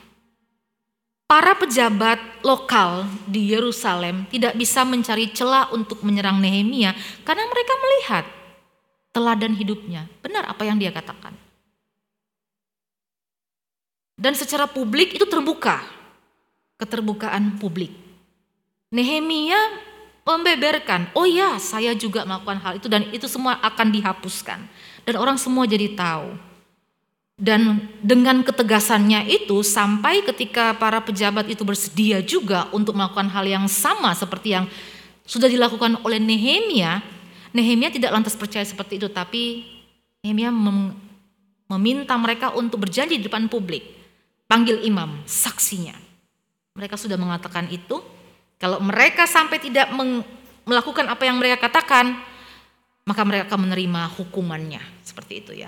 Para pejabat lokal di Yerusalem tidak bisa mencari celah untuk menyerang Nehemia karena mereka melihat teladan hidupnya. Benar apa yang dia katakan. Dan secara publik itu terbuka. Keterbukaan publik. Nehemia membeberkan, oh ya saya juga melakukan hal itu dan itu semua akan dihapuskan. Dan orang semua jadi tahu. Dan dengan ketegasannya itu sampai ketika para pejabat itu bersedia juga untuk melakukan hal yang sama seperti yang sudah dilakukan oleh Nehemia. Nehemia tidak lantas percaya seperti itu, tapi Nehemia meminta mereka untuk berjanji di depan publik. Panggil imam, saksinya. Mereka sudah mengatakan itu. Kalau mereka sampai tidak melakukan apa yang mereka katakan, maka mereka akan menerima hukumannya, seperti itu ya.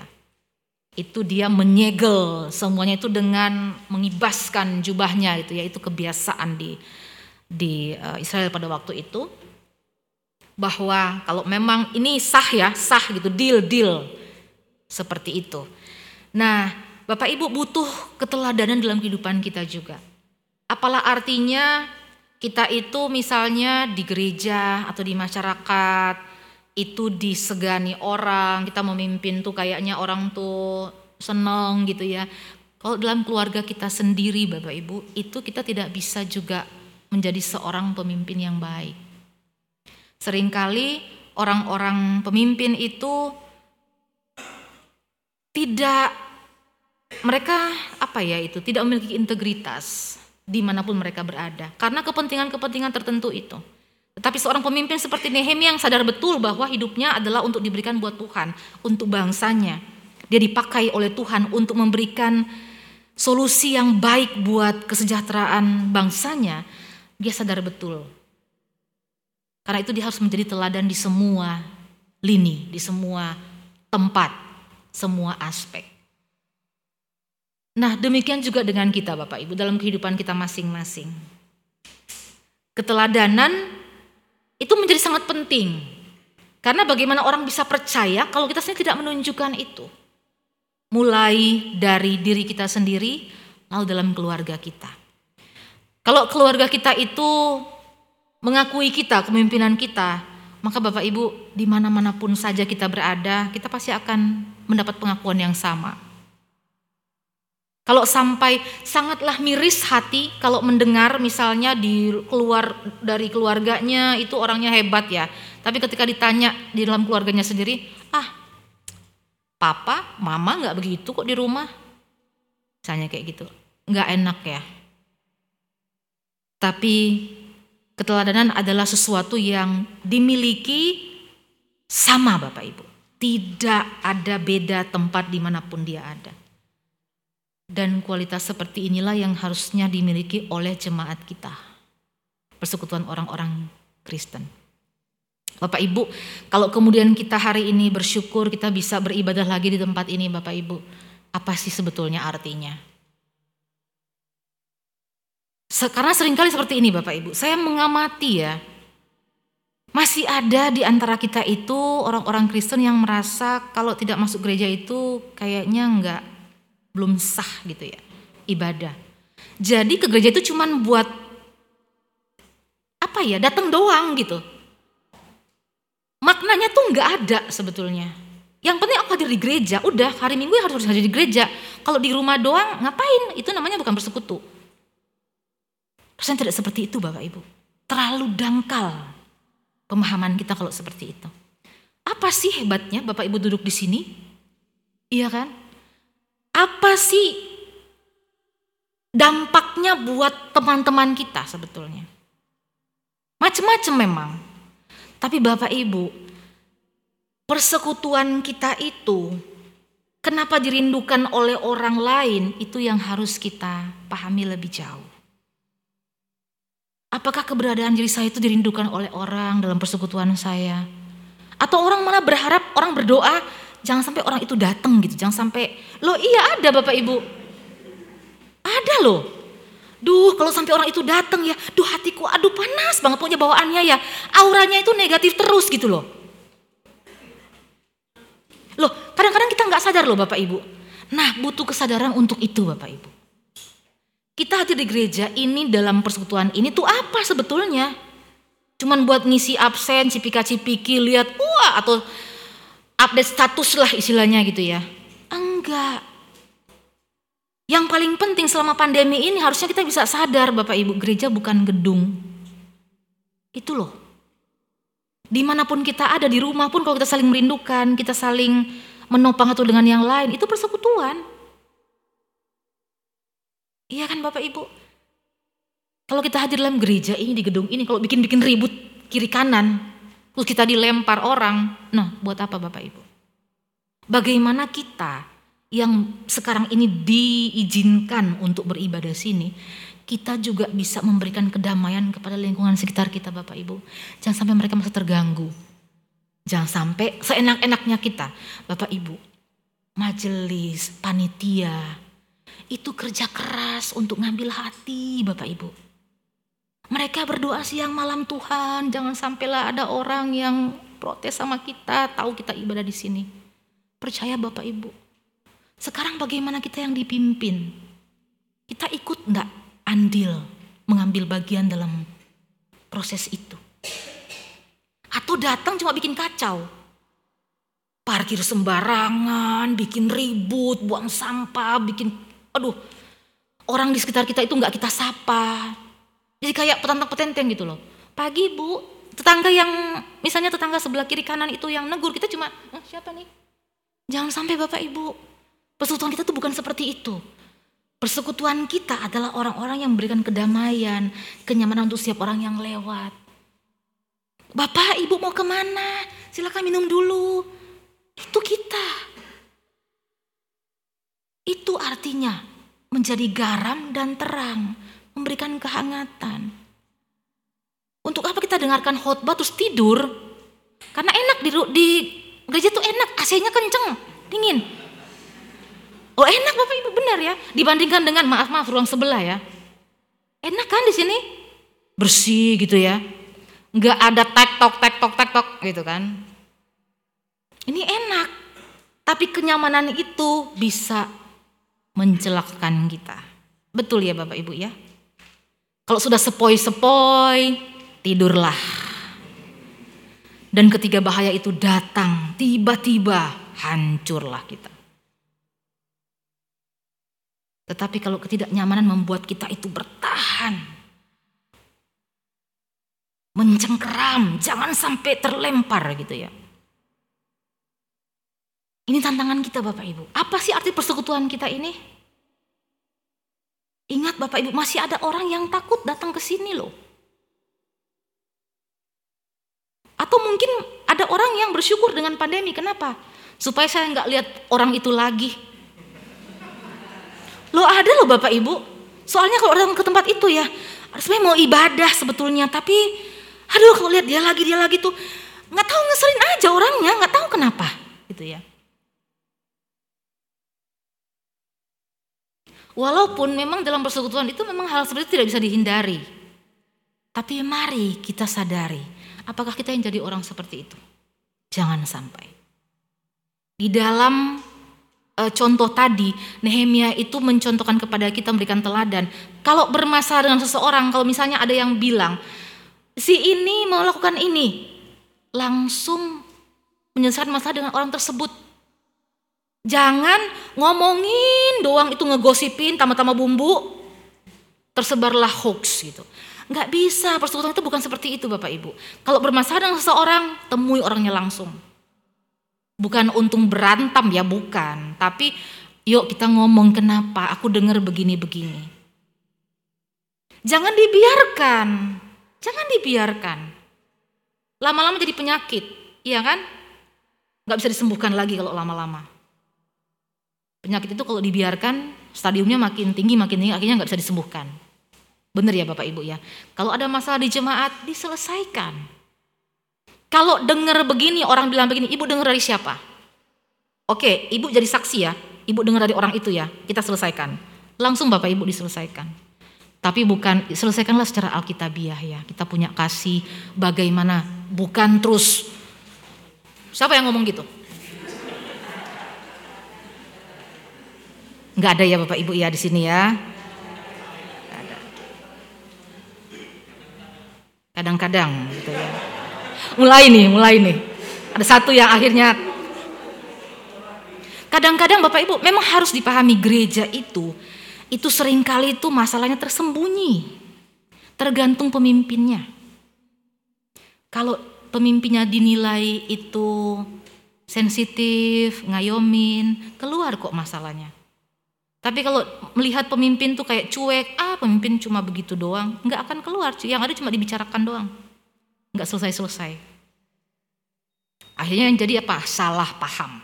Itu dia menyegel semuanya itu dengan mengibaskan jubahnya gitu ya. Itu kebiasaan di Israel pada waktu itu. Bahwa kalau memang ini sah ya, sah gitu, deal seperti itu. Nah, Bapak Ibu butuh keteladanan dalam kehidupan kita juga. Apalah artinya kita itu misalnya di gereja atau di masyarakat itu disegani orang, kita memimpin tuh kayaknya orang tuh seneng gitu ya. Kalau dalam keluarga kita sendiri Bapak Ibu, itu kita tidak bisa juga menjadi seorang pemimpin yang baik. Seringkali orang-orang pemimpin itu tidak memiliki integritas dimanapun mereka berada. Karena kepentingan-kepentingan tertentu itu. Tetapi seorang pemimpin seperti Nehemia yang sadar betul bahwa hidupnya adalah untuk diberikan buat Tuhan, untuk bangsanya. Dia dipakai oleh Tuhan untuk memberikan solusi yang baik buat kesejahteraan bangsanya. Dia sadar betul. Karena itu dia harus menjadi teladan di semua lini, di semua tempat, semua aspek. Nah, demikian juga dengan kita Bapak Ibu dalam kehidupan kita masing-masing. Keteladanan itu menjadi sangat penting. Karena bagaimana orang bisa percaya kalau kita sendiri tidak menunjukkan itu. Mulai dari diri kita sendiri, lalu dalam keluarga kita. Kalau keluarga kita itu mengakui kita, kepemimpinan kita, maka Bapak Ibu di mana-mana pun saja kita berada, kita pasti akan mendapat pengakuan yang sama. Kalau sampai sangatlah miris hati kalau mendengar misalnya dari keluarganya itu orangnya hebat ya. Tapi ketika ditanya di dalam keluarganya sendiri, papa, mama gak begitu kok di rumah. Misalnya kayak gitu, gak enak ya. Tapi keteladanan adalah sesuatu yang dimiliki sama Bapak Ibu. Tidak ada beda tempat dimanapun dia ada. Dan kualitas seperti inilah yang harusnya dimiliki oleh jemaat kita, persekutuan orang-orang Kristen. Bapak Ibu, kalau kemudian kita hari ini bersyukur kita bisa beribadah lagi di tempat ini Bapak Ibu, apa sih sebetulnya artinya? Karena seringkali seperti ini Bapak Ibu, saya mengamati ya, masih ada di antara kita itu orang-orang Kristen yang merasa kalau tidak masuk gereja itu kayaknya enggak, belum sah gitu ya ibadah. Jadi ke gereja itu cuman buat apa ya, datang doang gitu. Maknanya tuh nggak ada sebetulnya. Yang penting aku hadir di gereja, udah hari Minggu harus hadir di gereja. Kalau di rumah doang ngapain? Itu namanya bukan bersekutu. Persen tidak seperti itu Bapak Ibu. Terlalu dangkal pemahaman kita kalau seperti itu. Apa sih hebatnya Bapak Ibu duduk di sini? Iya kan? Apa sih dampaknya buat teman-teman kita sebetulnya? Macam-macam memang. Tapi Bapak Ibu, persekutuan kita itu kenapa dirindukan oleh orang lain, itu yang harus kita pahami lebih jauh. Apakah keberadaan diri saya itu dirindukan oleh orang dalam persekutuan saya? Atau orang malah berharap, orang berdoa, jangan sampai orang itu datang gitu, jangan sampai, loh iya ada Bapak Ibu, ada loh. Duh kalau sampai orang itu datang ya, duh hatiku aduh panas banget punya bawaannya ya, auranya itu negatif terus gitu loh. Loh kadang-kadang kita gak sadar loh Bapak Ibu, nah butuh kesadaran untuk itu Bapak Ibu. Kita hadir di gereja ini dalam persekutuan ini tuh apa sebetulnya? Cuman buat ngisi absen, cipika-cipiki, lihat wah atau update status lah istilahnya gitu ya. Enggak. Yang paling penting selama pandemi ini harusnya kita bisa sadar Bapak Ibu, gereja bukan gedung. Itu loh. Dimanapun kita ada, di rumah pun kalau kita saling merindukan, kita saling menopang satu dengan yang lain, itu persekutuan. Iya kan Bapak Ibu? Kalau kita hadir dalam gereja ini, di gedung ini, kalau bikin-bikin ribut kiri kanan, terus kita dilempar orang, nah buat apa Bapak Ibu? Bagaimana kita yang sekarang ini diizinkan untuk beribadah sini, kita juga bisa memberikan kedamaian kepada lingkungan sekitar kita Bapak Ibu. Jangan sampai mereka merasa terganggu. Jangan sampai seenak-enaknya kita. Bapak Ibu, majelis, panitia, itu kerja keras untuk ngambil hati Bapak Ibu. Mereka berdoa siang malam, Tuhan, jangan sampailah ada orang yang protes sama kita, tahu kita ibadah di sini. Percaya Bapak Ibu. Sekarang bagaimana kita yang dipimpin? Kita ikut enggak andil mengambil bagian dalam proses itu? Atau datang cuma bikin kacau? Parkir sembarangan, bikin ribut, buang sampah, bikin orang di sekitar kita itu enggak kita sapa. Jadi kayak petantang-petenteng gitu loh. Pagi Bu, tetangga yang misalnya tetangga sebelah kiri kanan itu yang negur, kita cuma siapa nih? Jangan sampai Bapak Ibu. Persekutuan kita tuh bukan seperti itu. Persekutuan kita adalah orang-orang yang memberikan kedamaian, kenyamanan untuk setiap orang yang lewat. Bapak Ibu mau kemana? Silakan minum dulu. Itu kita. Itu artinya menjadi garam dan terang. Memberikan kehangatan. Untuk apa kita dengarkan khotbah terus tidur? Karena enak di gereja tuh enak, AC-nya kenceng, dingin. Oh enak Bapak Ibu, benar ya. Dibandingkan dengan maaf ruang sebelah ya. Enak kan di sini? Bersih gitu ya. Enggak ada tek tok gitu kan. Ini enak. Tapi kenyamanan itu bisa mencelakakan kita. Betul ya Bapak Ibu ya? Kalau sudah sepoi-sepoi, tidurlah. Dan ketika bahaya itu datang, tiba-tiba hancurlah kita. Tetapi kalau ketidaknyamanan membuat kita itu bertahan. Mencengkeram, jangan sampai terlempar gitu ya. Ini tantangan kita Bapak Ibu. Apa sih arti persekutuan kita ini? Ingat Bapak Ibu, masih ada orang yang takut datang ke sini loh. Atau mungkin ada orang yang bersyukur dengan pandemi, kenapa? Supaya saya nggak lihat orang itu lagi. Loh ada loh Bapak Ibu, soalnya kalau orang ke tempat itu ya, sebenarnya mau ibadah sebetulnya, tapi aduh kalau lihat dia lagi tuh nggak tahu, ngeselin aja orangnya, nggak tahu kenapa gitu ya. Walaupun memang dalam persekutuan itu memang hal seperti itu tidak bisa dihindari, tapi mari kita sadari apakah kita yang jadi orang seperti itu. Jangan sampai. Di dalam contoh tadi, Nehemia itu mencontohkan kepada kita, memberikan teladan. Kalau bermasalah dengan seseorang, kalau misalnya ada yang bilang si ini mau lakukan ini, langsung menyelesaikan masalah dengan orang tersebut. Jangan ngomongin doang itu, ngegosipin tambah-tambah bumbu, tersebarlah hoax gitu. Gak bisa, persekutuan itu bukan seperti itu Bapak Ibu. Kalau bermasalah dengan seseorang, temui orangnya langsung. Bukan untung berantem ya, bukan. Tapi yuk kita ngomong, kenapa aku dengar begini-begini. Jangan dibiarkan. Jangan dibiarkan. Lama-lama jadi penyakit, iya kan? Gak bisa disembuhkan lagi kalau lama-lama. Penyakit itu kalau dibiarkan, stadiumnya makin tinggi, akhirnya gak bisa disembuhkan. Bener ya Bapak Ibu ya? Kalau ada masalah di jemaat, diselesaikan. Kalau dengar begini, orang bilang begini, ibu dengar dari siapa? Oke, ibu jadi saksi ya, ibu dengar dari orang itu ya, kita selesaikan. Langsung Bapak Ibu diselesaikan. Tapi bukan, selesaikanlah secara alkitabiah ya. Kita punya kasih bagaimana, bukan terus. Siapa yang ngomong gitu? Enggak ada ya Bapak Ibu ya di sini ya. Enggak ada. Kadang-kadang gitu ya. Mulai nih. Ada satu yang akhirnya. Kadang-kadang Bapak Ibu memang harus dipahami, gereja itu seringkali itu masalahnya tersembunyi, tergantung pemimpinnya. Kalau pemimpinnya dinilai itu sensitif, ngayomin, keluar kok masalahnya. Tapi kalau melihat pemimpin tuh kayak cuek, pemimpin cuma begitu doang, nggak akan keluar, yang ada cuma dibicarakan doang, nggak selesai-selesai. Akhirnya yang jadi apa? Salah paham.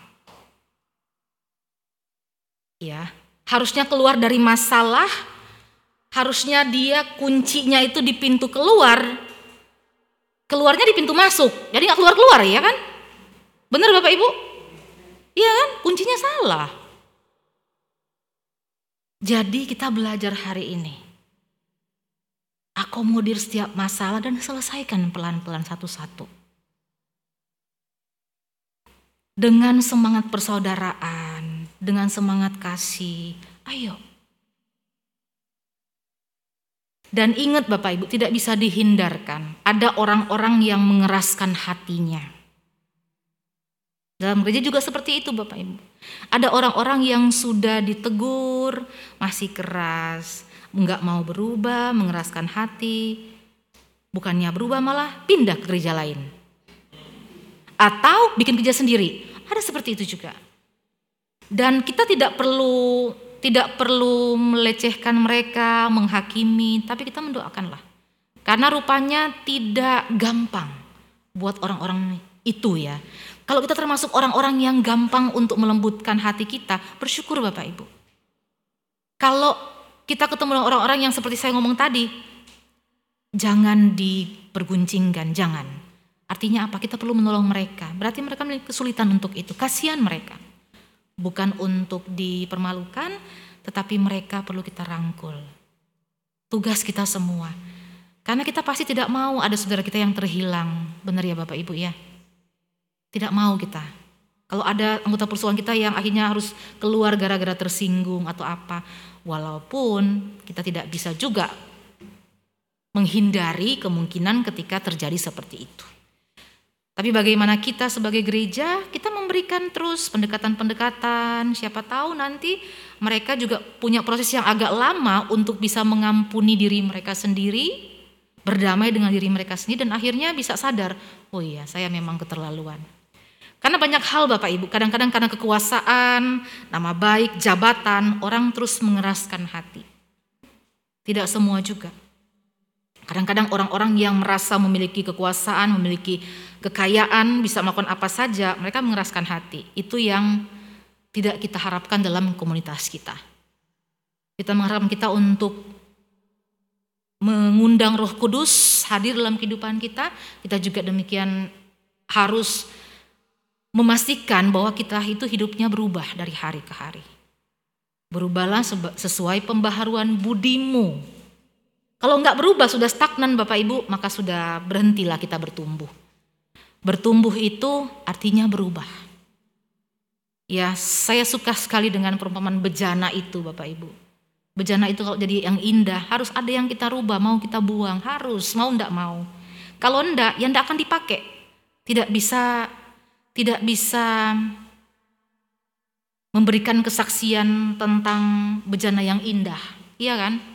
Ya. Harusnya keluar dari masalah, harusnya dia kuncinya itu di pintu keluar, keluarnya di pintu masuk, jadi gak keluar-keluar ya kan? Bener Bapak Ibu? Iya kan? Kuncinya salah. Jadi kita belajar hari ini, akomodir setiap masalah dan selesaikan pelan-pelan satu-satu. Dengan semangat persaudaraan, dengan semangat kasih, ayo. Dan ingat Bapak Ibu, tidak bisa dihindarkan, ada orang-orang yang mengeraskan hatinya. Dalam gereja juga seperti itu Bapak Ibu. Ada orang-orang yang sudah ditegur, masih keras, nggak mau berubah, mengeraskan hati. Bukannya berubah malah pindah ke gereja lain. Atau bikin gereja sendiri, ada seperti itu juga. Dan kita tidak perlu melecehkan mereka, menghakimi, tapi kita mendoakanlah. Karena rupanya tidak gampang buat orang-orang itu ya. Kalau kita termasuk orang-orang yang gampang untuk melembutkan hati kita, bersyukur Bapak Ibu. Kalau kita ketemu orang-orang yang seperti saya ngomong tadi, jangan diperguncingkan, jangan. Artinya apa? Kita perlu menolong mereka. Berarti mereka memiliki kesulitan untuk itu, kasihan mereka. Bukan untuk dipermalukan, tetapi mereka perlu kita rangkul. Tugas kita semua. Karena kita pasti tidak mau ada saudara kita yang terhilang. Benar ya Bapak Ibu ya? Tidak mau kita. Kalau ada anggota persekutuan kita yang akhirnya harus keluar gara-gara tersinggung atau apa. Walaupun kita tidak bisa juga menghindari kemungkinan ketika terjadi seperti itu. Tapi bagaimana kita sebagai gereja, kita memberikan terus pendekatan-pendekatan, siapa tahu nanti mereka juga punya proses yang agak lama untuk bisa mengampuni diri mereka sendiri, berdamai dengan diri mereka sendiri, dan akhirnya bisa sadar, oh iya saya memang keterlaluan. Karena banyak hal Bapak Ibu, kadang-kadang karena kekuasaan, nama baik, jabatan, orang terus mengeraskan hati. Tidak semua juga. Kadang-kadang orang-orang yang merasa memiliki kekuasaan, memiliki kekayaan, bisa melakukan apa saja, mereka mengeraskan hati. Itu yang tidak kita harapkan dalam komunitas kita. Kita mengharapkan kita untuk mengundang Roh Kudus hadir dalam kehidupan kita. Kita juga demikian harus memastikan bahwa kita itu hidupnya berubah dari hari ke hari. Berubahlah sesuai pembaharuan budimu. Kalau enggak berubah, sudah stagnan Bapak Ibu, maka sudah berhentilah kita bertumbuh. Bertumbuh itu artinya berubah. Ya, saya suka sekali dengan perumpamaan bejana itu Bapak Ibu. Bejana itu kalau jadi yang indah, harus ada yang kita rubah, mau kita buang, harus, mau enggak mau. Kalau enggak, ya enggak akan dipakai. Tidak bisa memberikan kesaksian tentang bejana yang indah, iya kan?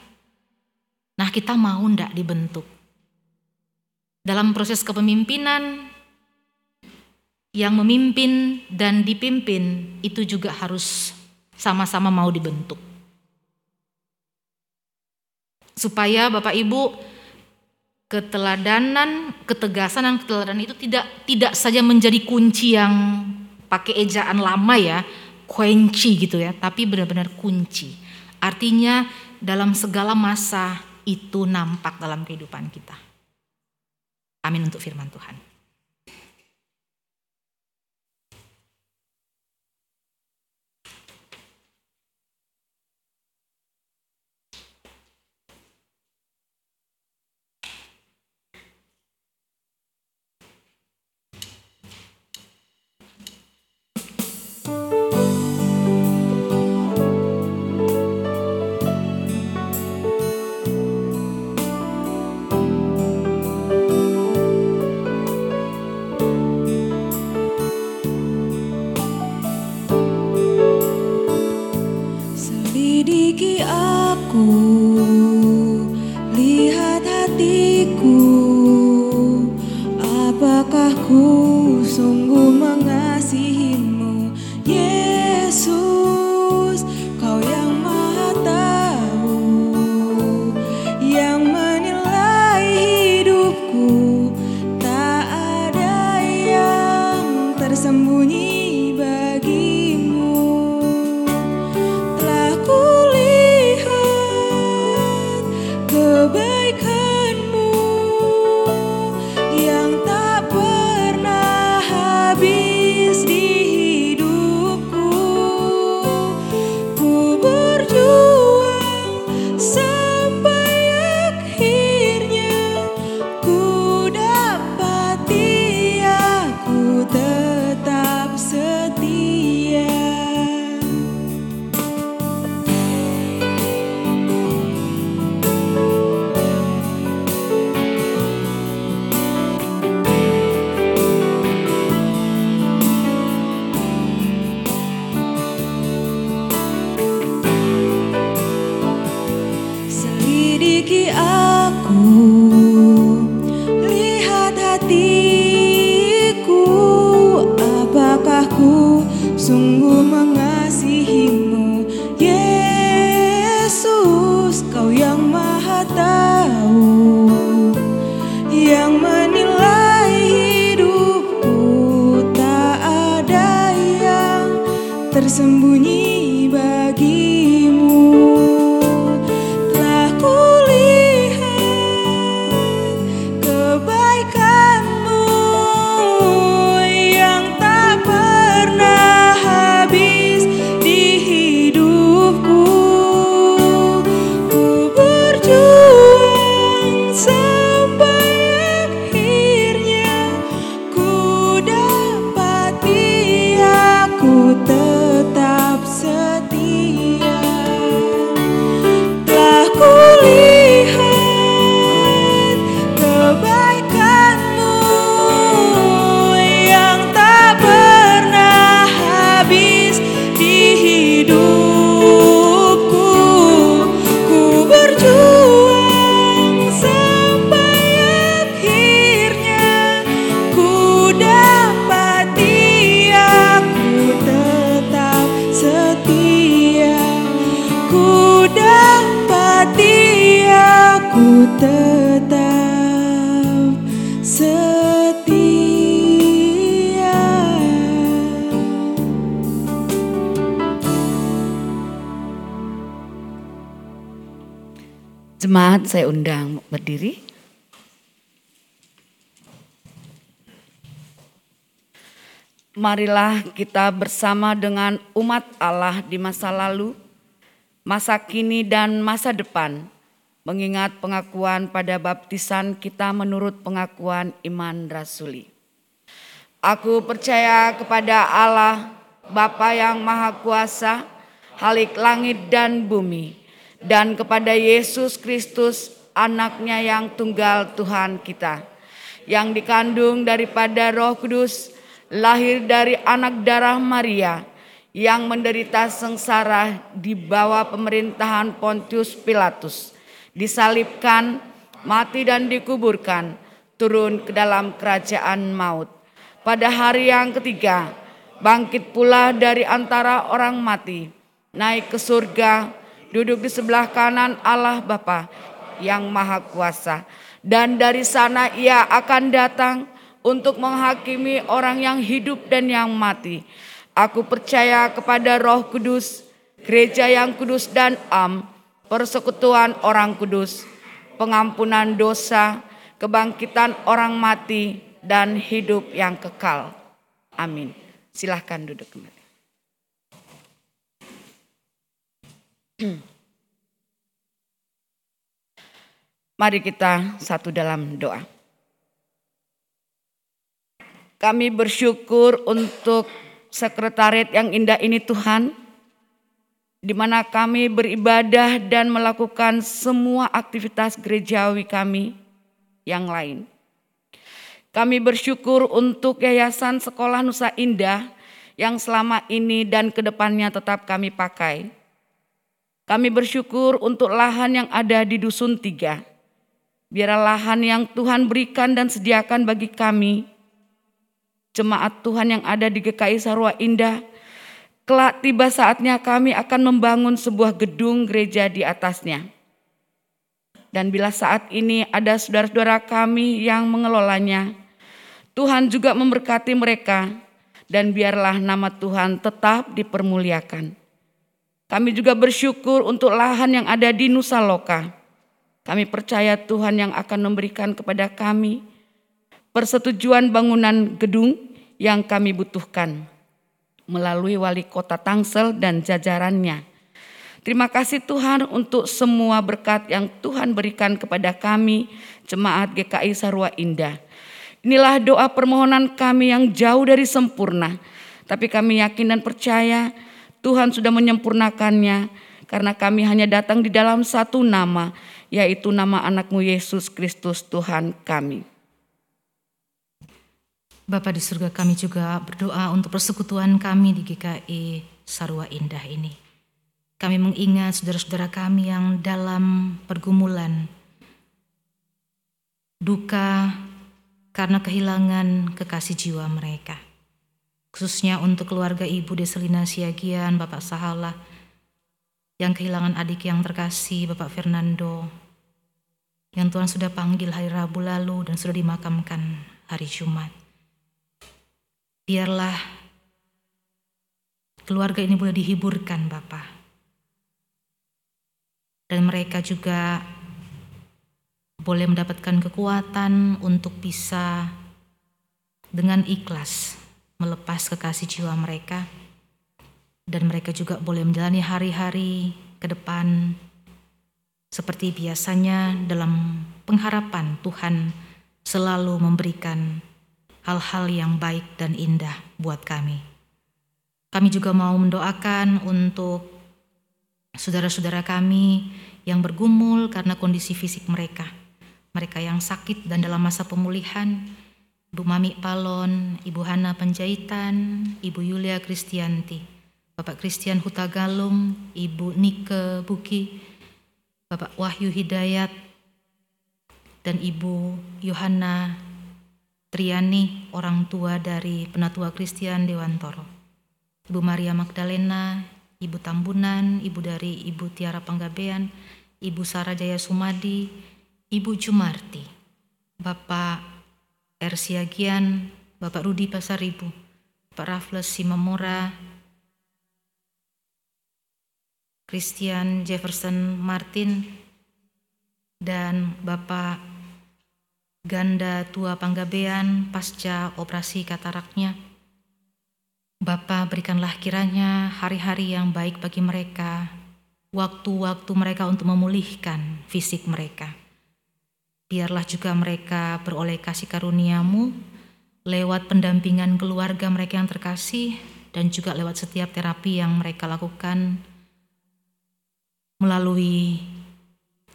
Nah, kita mau enggak dibentuk? Dalam proses kepemimpinan, yang memimpin dan dipimpin itu juga harus sama-sama mau dibentuk. Supaya Bapak Ibu, keteladanan, ketegasan dan keteladanan itu tidak saja menjadi kunci yang pakai ejaan lama ya, kunci gitu ya, tapi benar-benar kunci. Artinya dalam segala masa itu nampak dalam kehidupan kita. Amin untuk firman Tuhan. Kebaikan-Mu yang tak pernah Rahmat, saya undang berdiri. Marilah kita bersama dengan umat Allah di masa lalu, masa kini dan masa depan, mengingat pengakuan pada baptisan kita menurut pengakuan iman rasuli. Aku percaya kepada Allah, Bapa yang Maha Kuasa, Khalik langit dan bumi, dan kepada Yesus Kristus, Anak-Nya yang tunggal Tuhan kita, yang dikandung daripada Roh Kudus, lahir dari anak darah Maria, yang menderita sengsara di bawah pemerintahan Pontius Pilatus, disalibkan, mati dan dikuburkan, turun ke dalam kerajaan maut. Pada hari yang ketiga, bangkit pula dari antara orang mati, naik ke surga, duduk di sebelah kanan Allah Bapa yang Maha Kuasa, dan dari sana Ia akan datang untuk menghakimi orang yang hidup dan yang mati. Aku percaya kepada Roh Kudus, Gereja yang kudus dan am, persekutuan orang kudus, pengampunan dosa, kebangkitan orang mati, dan hidup yang kekal. Amin. Silahkan duduk kembali. Mari kita satu dalam doa. Kami bersyukur untuk sekretariat yang indah ini Tuhan, di mana kami beribadah dan melakukan semua aktivitas gerejawi kami yang lain. Kami bersyukur untuk Yayasan Sekolah Nusa Indah yang selama ini dan kedepannya tetap kami pakai. Kami bersyukur untuk lahan yang ada di Dusun 3. Biarlah lahan yang Tuhan berikan dan sediakan bagi kami, jemaat Tuhan yang ada di GKI Sarua Indah, kelak tiba saatnya kami akan membangun sebuah gedung gereja di atasnya. Dan bila saat ini ada saudara-saudara kami yang mengelolanya, Tuhan juga memberkati mereka, dan biarlah nama Tuhan tetap dipermuliakan. Kami juga bersyukur untuk lahan yang ada di Nusa Loka. Kami percaya Tuhan yang akan memberikan kepada kami persetujuan bangunan gedung yang kami butuhkan melalui wali kota Tangsel dan jajarannya. Terima kasih Tuhan untuk semua berkat yang Tuhan berikan kepada kami, jemaat GKI Sarua Indah. Inilah doa permohonan kami yang jauh dari sempurna, tapi kami yakin dan percaya Tuhan sudah menyempurnakannya, karena kami hanya datang di dalam satu nama, yaitu nama Anak-Mu Yesus Kristus Tuhan kami. Bapa di surga, kami juga berdoa untuk persekutuan kami di GKI Sarua Indah ini. Kami mengingat saudara-saudara kami yang dalam pergumulan, duka karena kehilangan kekasih jiwa mereka. Khususnya untuk keluarga Ibu Deselina Siagian, Bapak Sahala, yang kehilangan adik yang terkasih, Bapak Fernando, yang Tuhan sudah panggil hari Rabu lalu dan sudah dimakamkan hari Jumat. Biarlah keluarga ini boleh dihiburkan Bapa, dan mereka juga boleh mendapatkan kekuatan untuk bisa dengan ikhlas melepas kekasih jiwa mereka, dan mereka juga boleh menjalani hari-hari ke depan seperti biasanya dalam pengharapan Tuhan selalu memberikan hal-hal yang baik dan indah buat kami. Kami juga mau mendoakan untuk saudara-saudara kami yang bergumul karena kondisi fisik mereka. Mereka yang sakit dan dalam masa pemulihan, Ibu Mami Palon, Ibu Hana Penjahitan, Ibu Yulia Kristianti, Bapak Kristian Hutagalung, Ibu Nike Buki, Bapak Wahyu Hidayat, dan Ibu Yohana Triani, orang tua dari Penatua Kristian Dewantoro, Ibu Maria Magdalena, Ibu Tambunan, Ibu dari Ibu Tiara Panggabean, Ibu Sarah Jaya Sumadi, Ibu Jumarti, Bapak R. Siagian, Bapak Rudi Pasaribu, Bapak Raffles Simamora, Christian Jefferson Martin, dan Bapak Ganda Tua Panggabean pasca operasi kataraknya. Bapak berikanlah kiranya hari-hari yang baik bagi mereka, waktu-waktu mereka untuk memulihkan fisik mereka. Biarlah juga mereka beroleh kasih karuniamu lewat pendampingan keluarga mereka yang terkasih dan juga lewat setiap terapi yang mereka lakukan melalui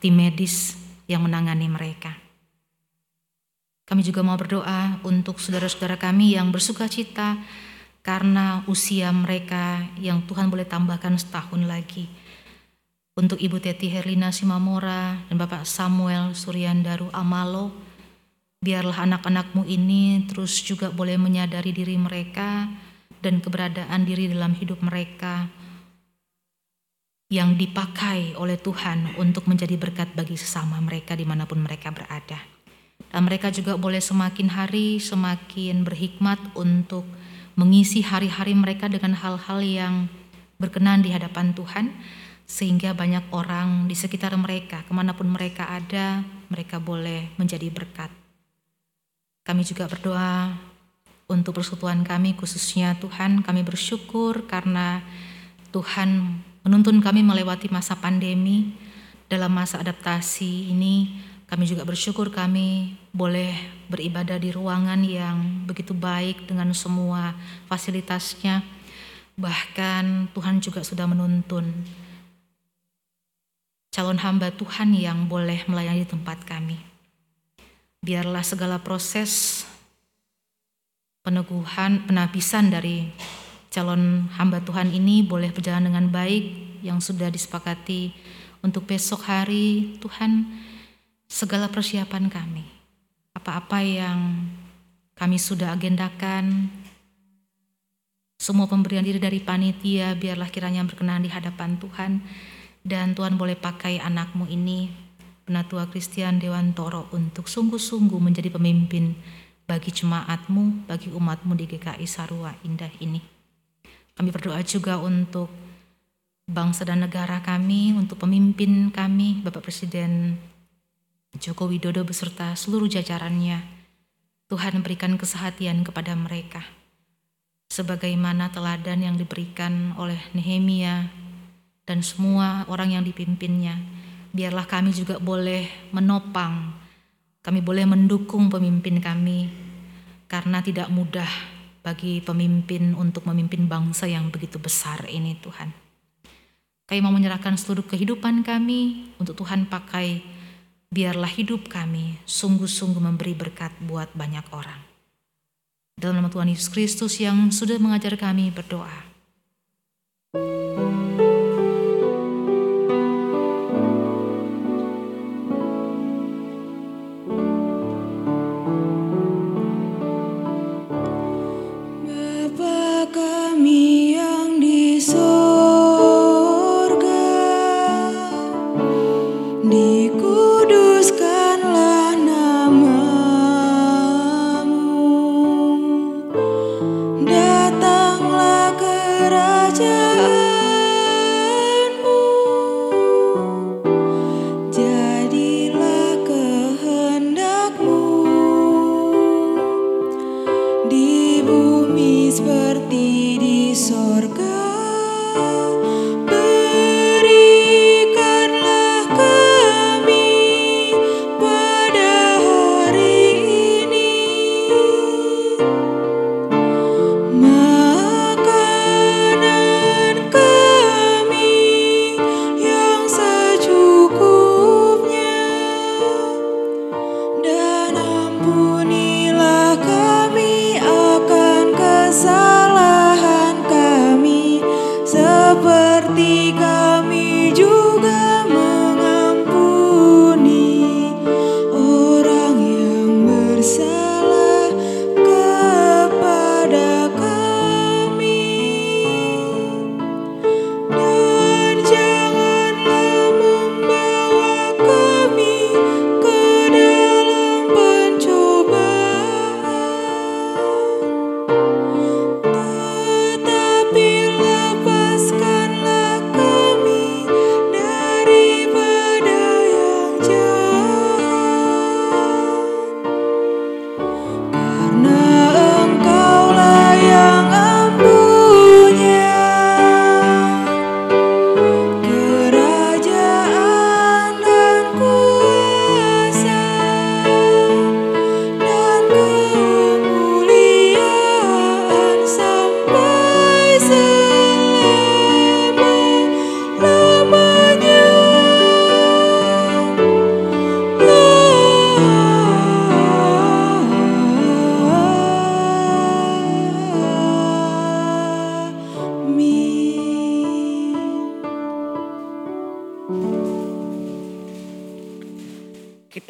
tim medis yang menangani mereka. Kami juga mau berdoa untuk saudara-saudara kami yang bersuka cita karena usia mereka yang Tuhan boleh tambahkan setahun lagi. Untuk Ibu Teti Herlina Simamora dan Bapak Samuel Suryandaru Amalo, biarlah anak-anakmu ini terus juga boleh menyadari diri mereka dan keberadaan diri dalam hidup mereka yang dipakai oleh Tuhan untuk menjadi berkat bagi sesama mereka dimanapun mereka berada. Dan mereka juga boleh semakin hari semakin berhikmat untuk mengisi hari-hari mereka dengan hal-hal yang berkenan di hadapan Tuhan, sehingga banyak orang di sekitar mereka, kemanapun mereka ada, mereka boleh menjadi berkat. Kami juga berdoa untuk persekutuan kami, khususnya Tuhan, kami bersyukur karena Tuhan menuntun kami melewati masa pandemi. Dalam masa adaptasi ini, kami juga bersyukur kami boleh beribadah di ruangan yang begitu baik dengan semua fasilitasnya. Bahkan Tuhan juga sudah menuntun calon hamba Tuhan yang boleh melayani di tempat kami. Biarlah segala proses peneguhan, penapisan dari calon hamba Tuhan ini boleh berjalan dengan baik yang sudah disepakati untuk besok hari. Tuhan, segala persiapan kami, apa-apa yang kami sudah agendakan, semua pemberian diri dari panitia, biarlah kiranya berkenan di hadapan Tuhan, dan Tuhan boleh pakai anakmu ini, Penatua Kristian Dewantoro, untuk sungguh-sungguh menjadi pemimpin bagi jemaatmu, bagi umatmu di GKI Sarua Indah ini. Kami berdoa juga untuk bangsa dan negara kami, untuk pemimpin kami, Bapak Presiden Joko Widodo beserta seluruh jajarannya. Tuhan berikan kesehatian kepada mereka, sebagaimana teladan yang diberikan oleh Nehemia dan semua orang yang dipimpinnya. Biarlah kami juga boleh menopang, kami boleh mendukung pemimpin kami, karena tidak mudah bagi pemimpin untuk memimpin bangsa yang begitu besar ini, Tuhan. Kami mau menyerahkan seluruh kehidupan kami untuk Tuhan pakai, biarlah hidup kami sungguh-sungguh memberi berkat buat banyak orang. Dalam nama Tuhan Yesus Kristus yang sudah mengajar kami berdoa. Seperti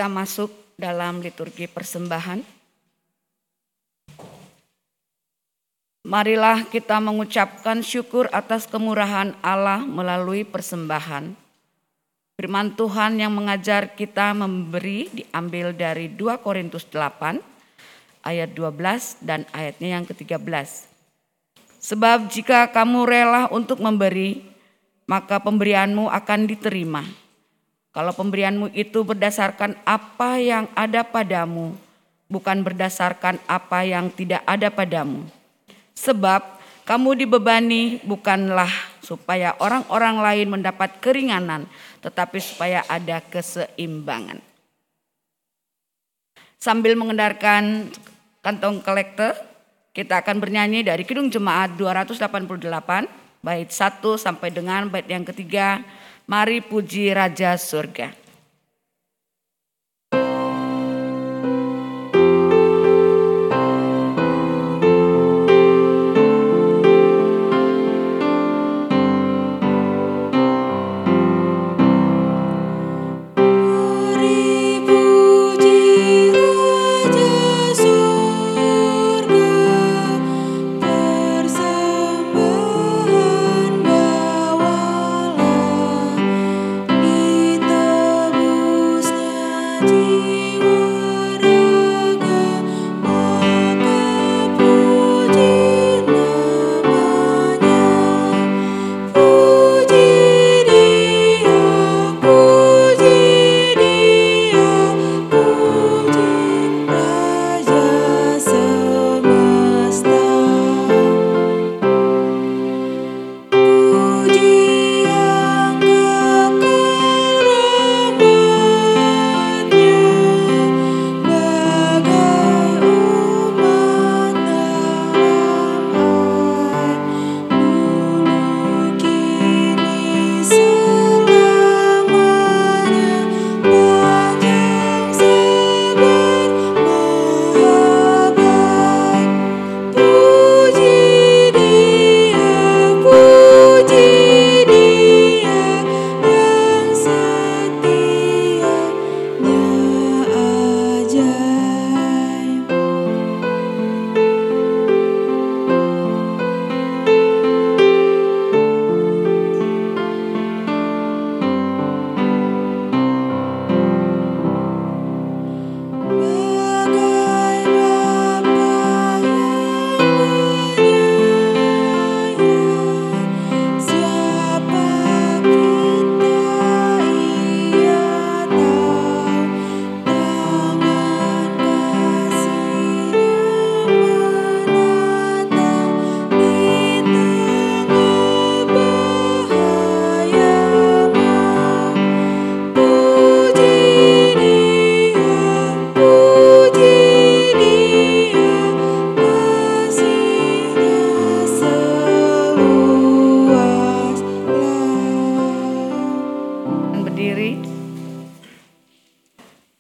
kita masuk dalam liturgi persembahan. Marilah kita mengucapkan syukur atas kemurahan Allah melalui persembahan. Firman Tuhan yang mengajar kita memberi diambil dari 2 Korintus 8 ayat 12 dan ayatnya yang ke-13. Sebab jika kamu rela untuk memberi, maka pemberianmu akan diterima. Kalau pemberianmu itu berdasarkan apa yang ada padamu, bukan berdasarkan apa yang tidak ada padamu. Sebab kamu dibebani bukanlah supaya orang-orang lain mendapat keringanan, tetapi supaya ada keseimbangan. Sambil mengendarkan kantong kolekte, kita akan bernyanyi dari Kidung Jemaat 288, bait 1 sampai dengan bait yang ketiga, Mari Puji Raja Surga.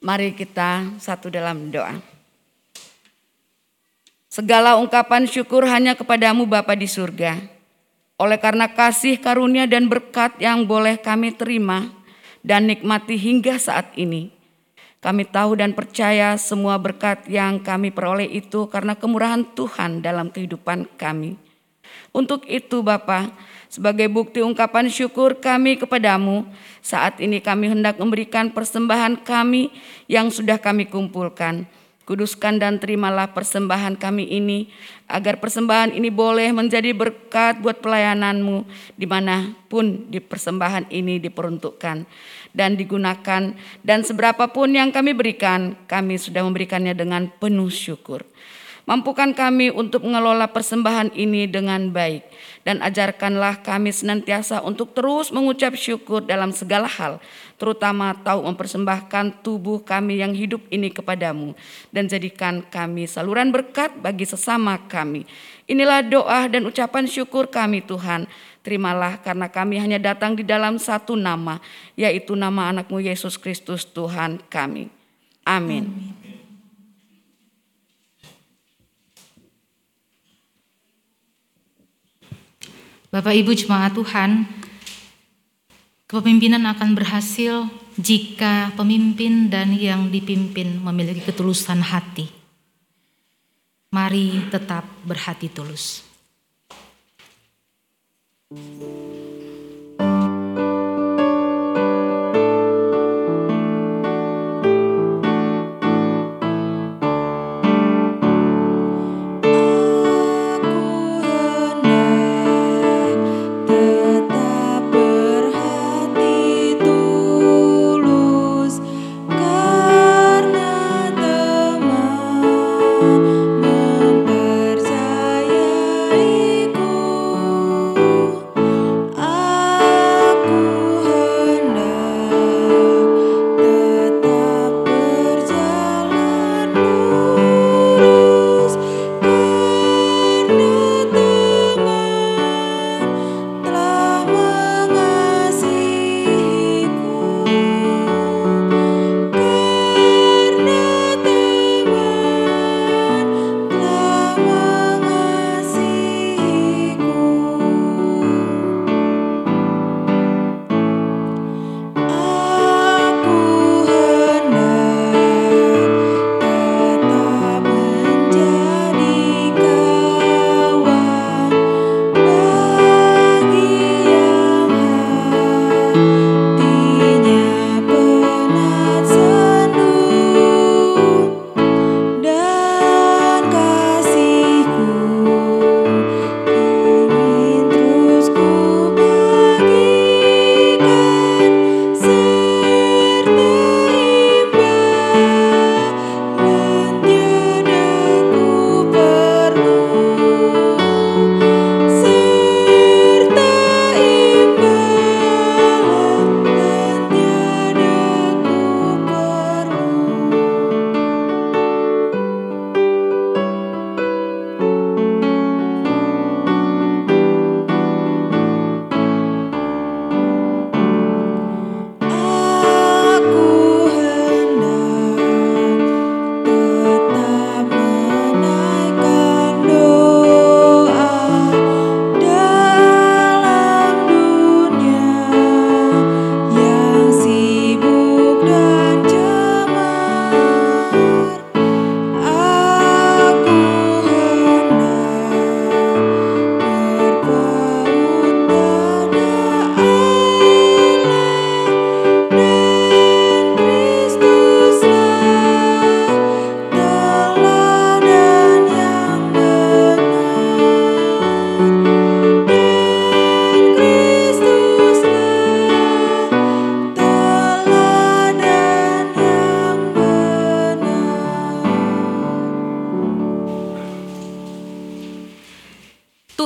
Mari kita satu dalam doa. Segala ungkapan syukur hanya kepadamu Bapa di surga. Oleh karena kasih karunia dan berkat yang boleh kami terima dan nikmati hingga saat ini. Kami tahu dan percaya semua berkat yang kami peroleh itu karena kemurahan Tuhan dalam kehidupan kami. Untuk itu Bapa, sebagai bukti ungkapan syukur kami kepadamu, saat ini kami hendak memberikan persembahan kami yang sudah kami kumpulkan. Kuduskan dan terimalah persembahan kami ini, agar persembahan ini boleh menjadi berkat buat pelayananmu, dimanapun di persembahan ini diperuntukkan dan digunakan. Dan seberapapun yang kami berikan, kami sudah memberikannya dengan penuh syukur. Mampukan kami untuk mengelola persembahan ini dengan baik dan ajarkanlah kami senantiasa untuk terus mengucap syukur dalam segala hal, terutama tahu mempersembahkan tubuh kami yang hidup ini kepadamu dan jadikan kami saluran berkat bagi sesama kami. Inilah doa dan ucapan syukur kami Tuhan. Terimalah karena kami hanya datang di dalam satu nama, yaitu nama anakmu Yesus Kristus Tuhan kami. Amin. Amin. Bapak Ibu Jemaat Tuhan, kepemimpinan akan berhasil jika pemimpin dan yang dipimpin memiliki ketulusan hati. Mari tetap berhati tulus.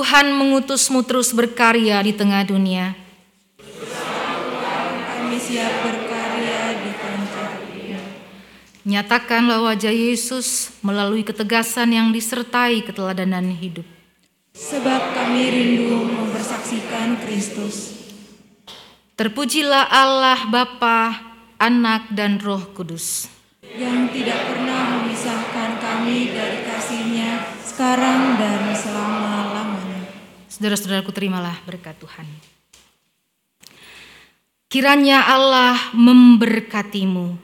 Tuhan mengutusmu terus berkarya di tengah dunia. Kami siap berkarya di tengah dunia. Nyatakanlah wajah Yesus melalui ketegasan yang disertai keteladanan hidup. Sebab kami rindu mempersaksikan Kristus. Terpujilah Allah Bapa, Anak dan Roh Kudus. Yang tidak pernah memisahkan kami dari kasih-Nya sekarang dan selama-lamanya. Saudara-saudaraku, terimalah berkat Tuhan. Kiranya Allah memberkatimu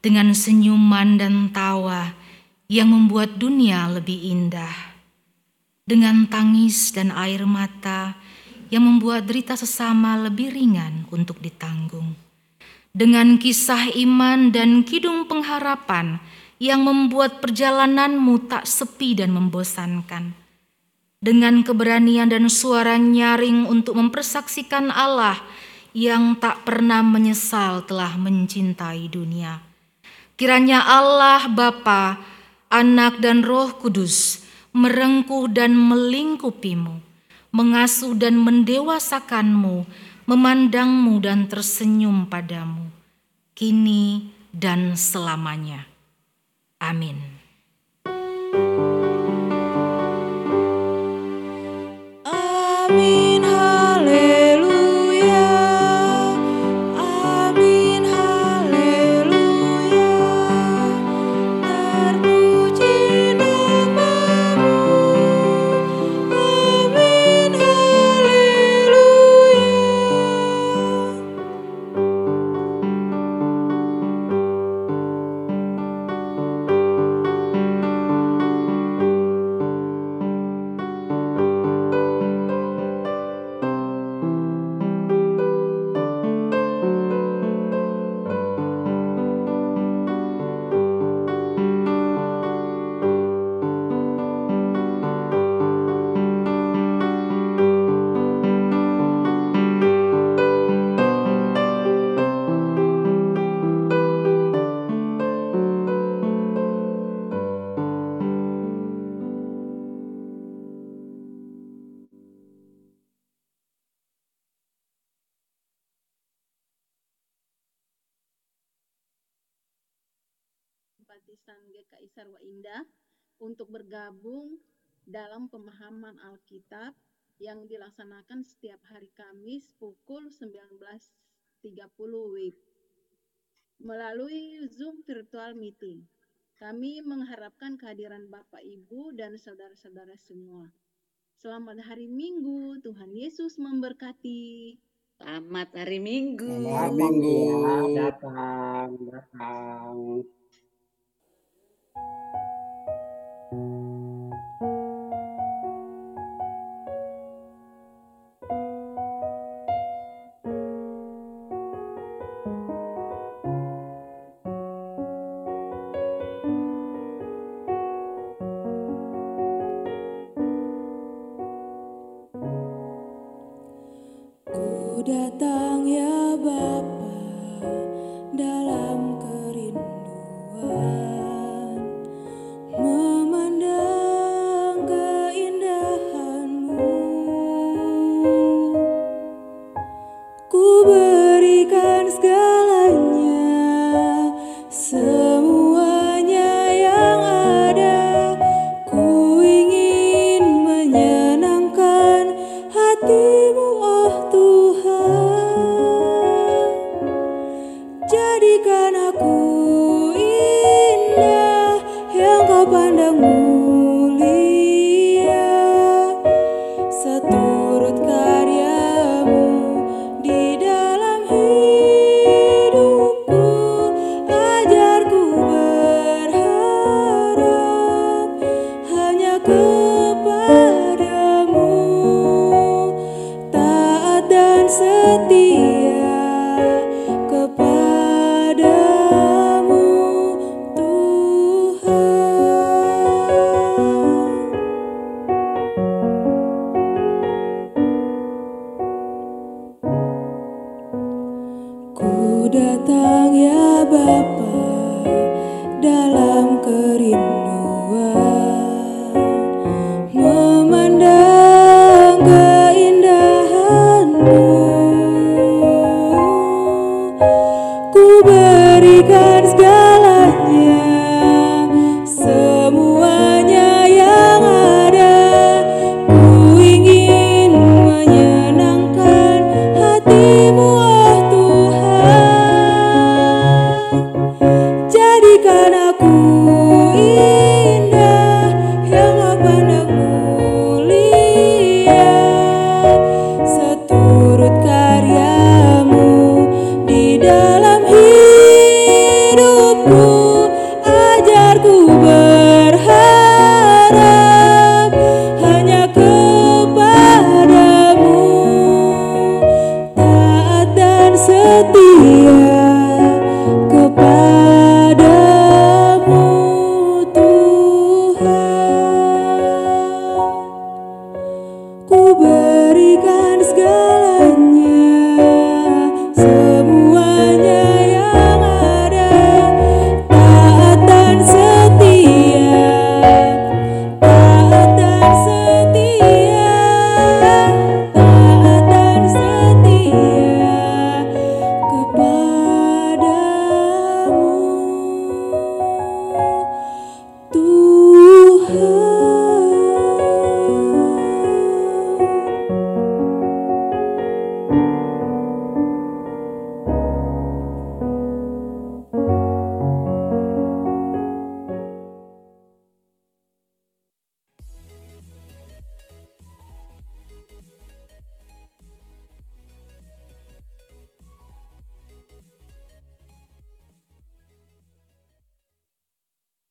dengan senyuman dan tawa yang membuat dunia lebih indah. Dengan tangis dan air mata yang membuat derita sesama lebih ringan untuk ditanggung. Dengan kisah iman dan kidung pengharapan yang membuat perjalananmu tak sepi dan membosankan. Dengan keberanian dan suara nyaring untuk mempersaksikan Allah yang tak pernah menyesal telah mencintai dunia. Kiranya Allah Bapa, Anak dan Roh Kudus merengkuh dan melingkupimu, mengasuh dan mendewasakanmu, memandangmu dan tersenyum padamu, kini dan selamanya. Amin. Amin, haleluya. Amin, haleluya. Terpuji namamu. Amin, haleluya. simpatisan GKI Sarua Indah untuk bergabung dalam pemahaman Alkitab yang dilaksanakan setiap hari Kamis pukul 19.30 WIB melalui Zoom virtual meeting. Kami mengharapkan kehadiran Bapak, Ibu, dan saudara-saudara semua. Selamat hari Minggu, Tuhan Yesus memberkati. Selamat hari Minggu. Selamat Minggu. Datang. Datang ya Bapa dalam kerinduan, memandang keindahan-Mu. Ku berikan segalanya, semuanya yang ada. Ku ingin menyenangkan hati-Mu, oh Tuhan. Jadikan aku indah yang kau pandang-Mu.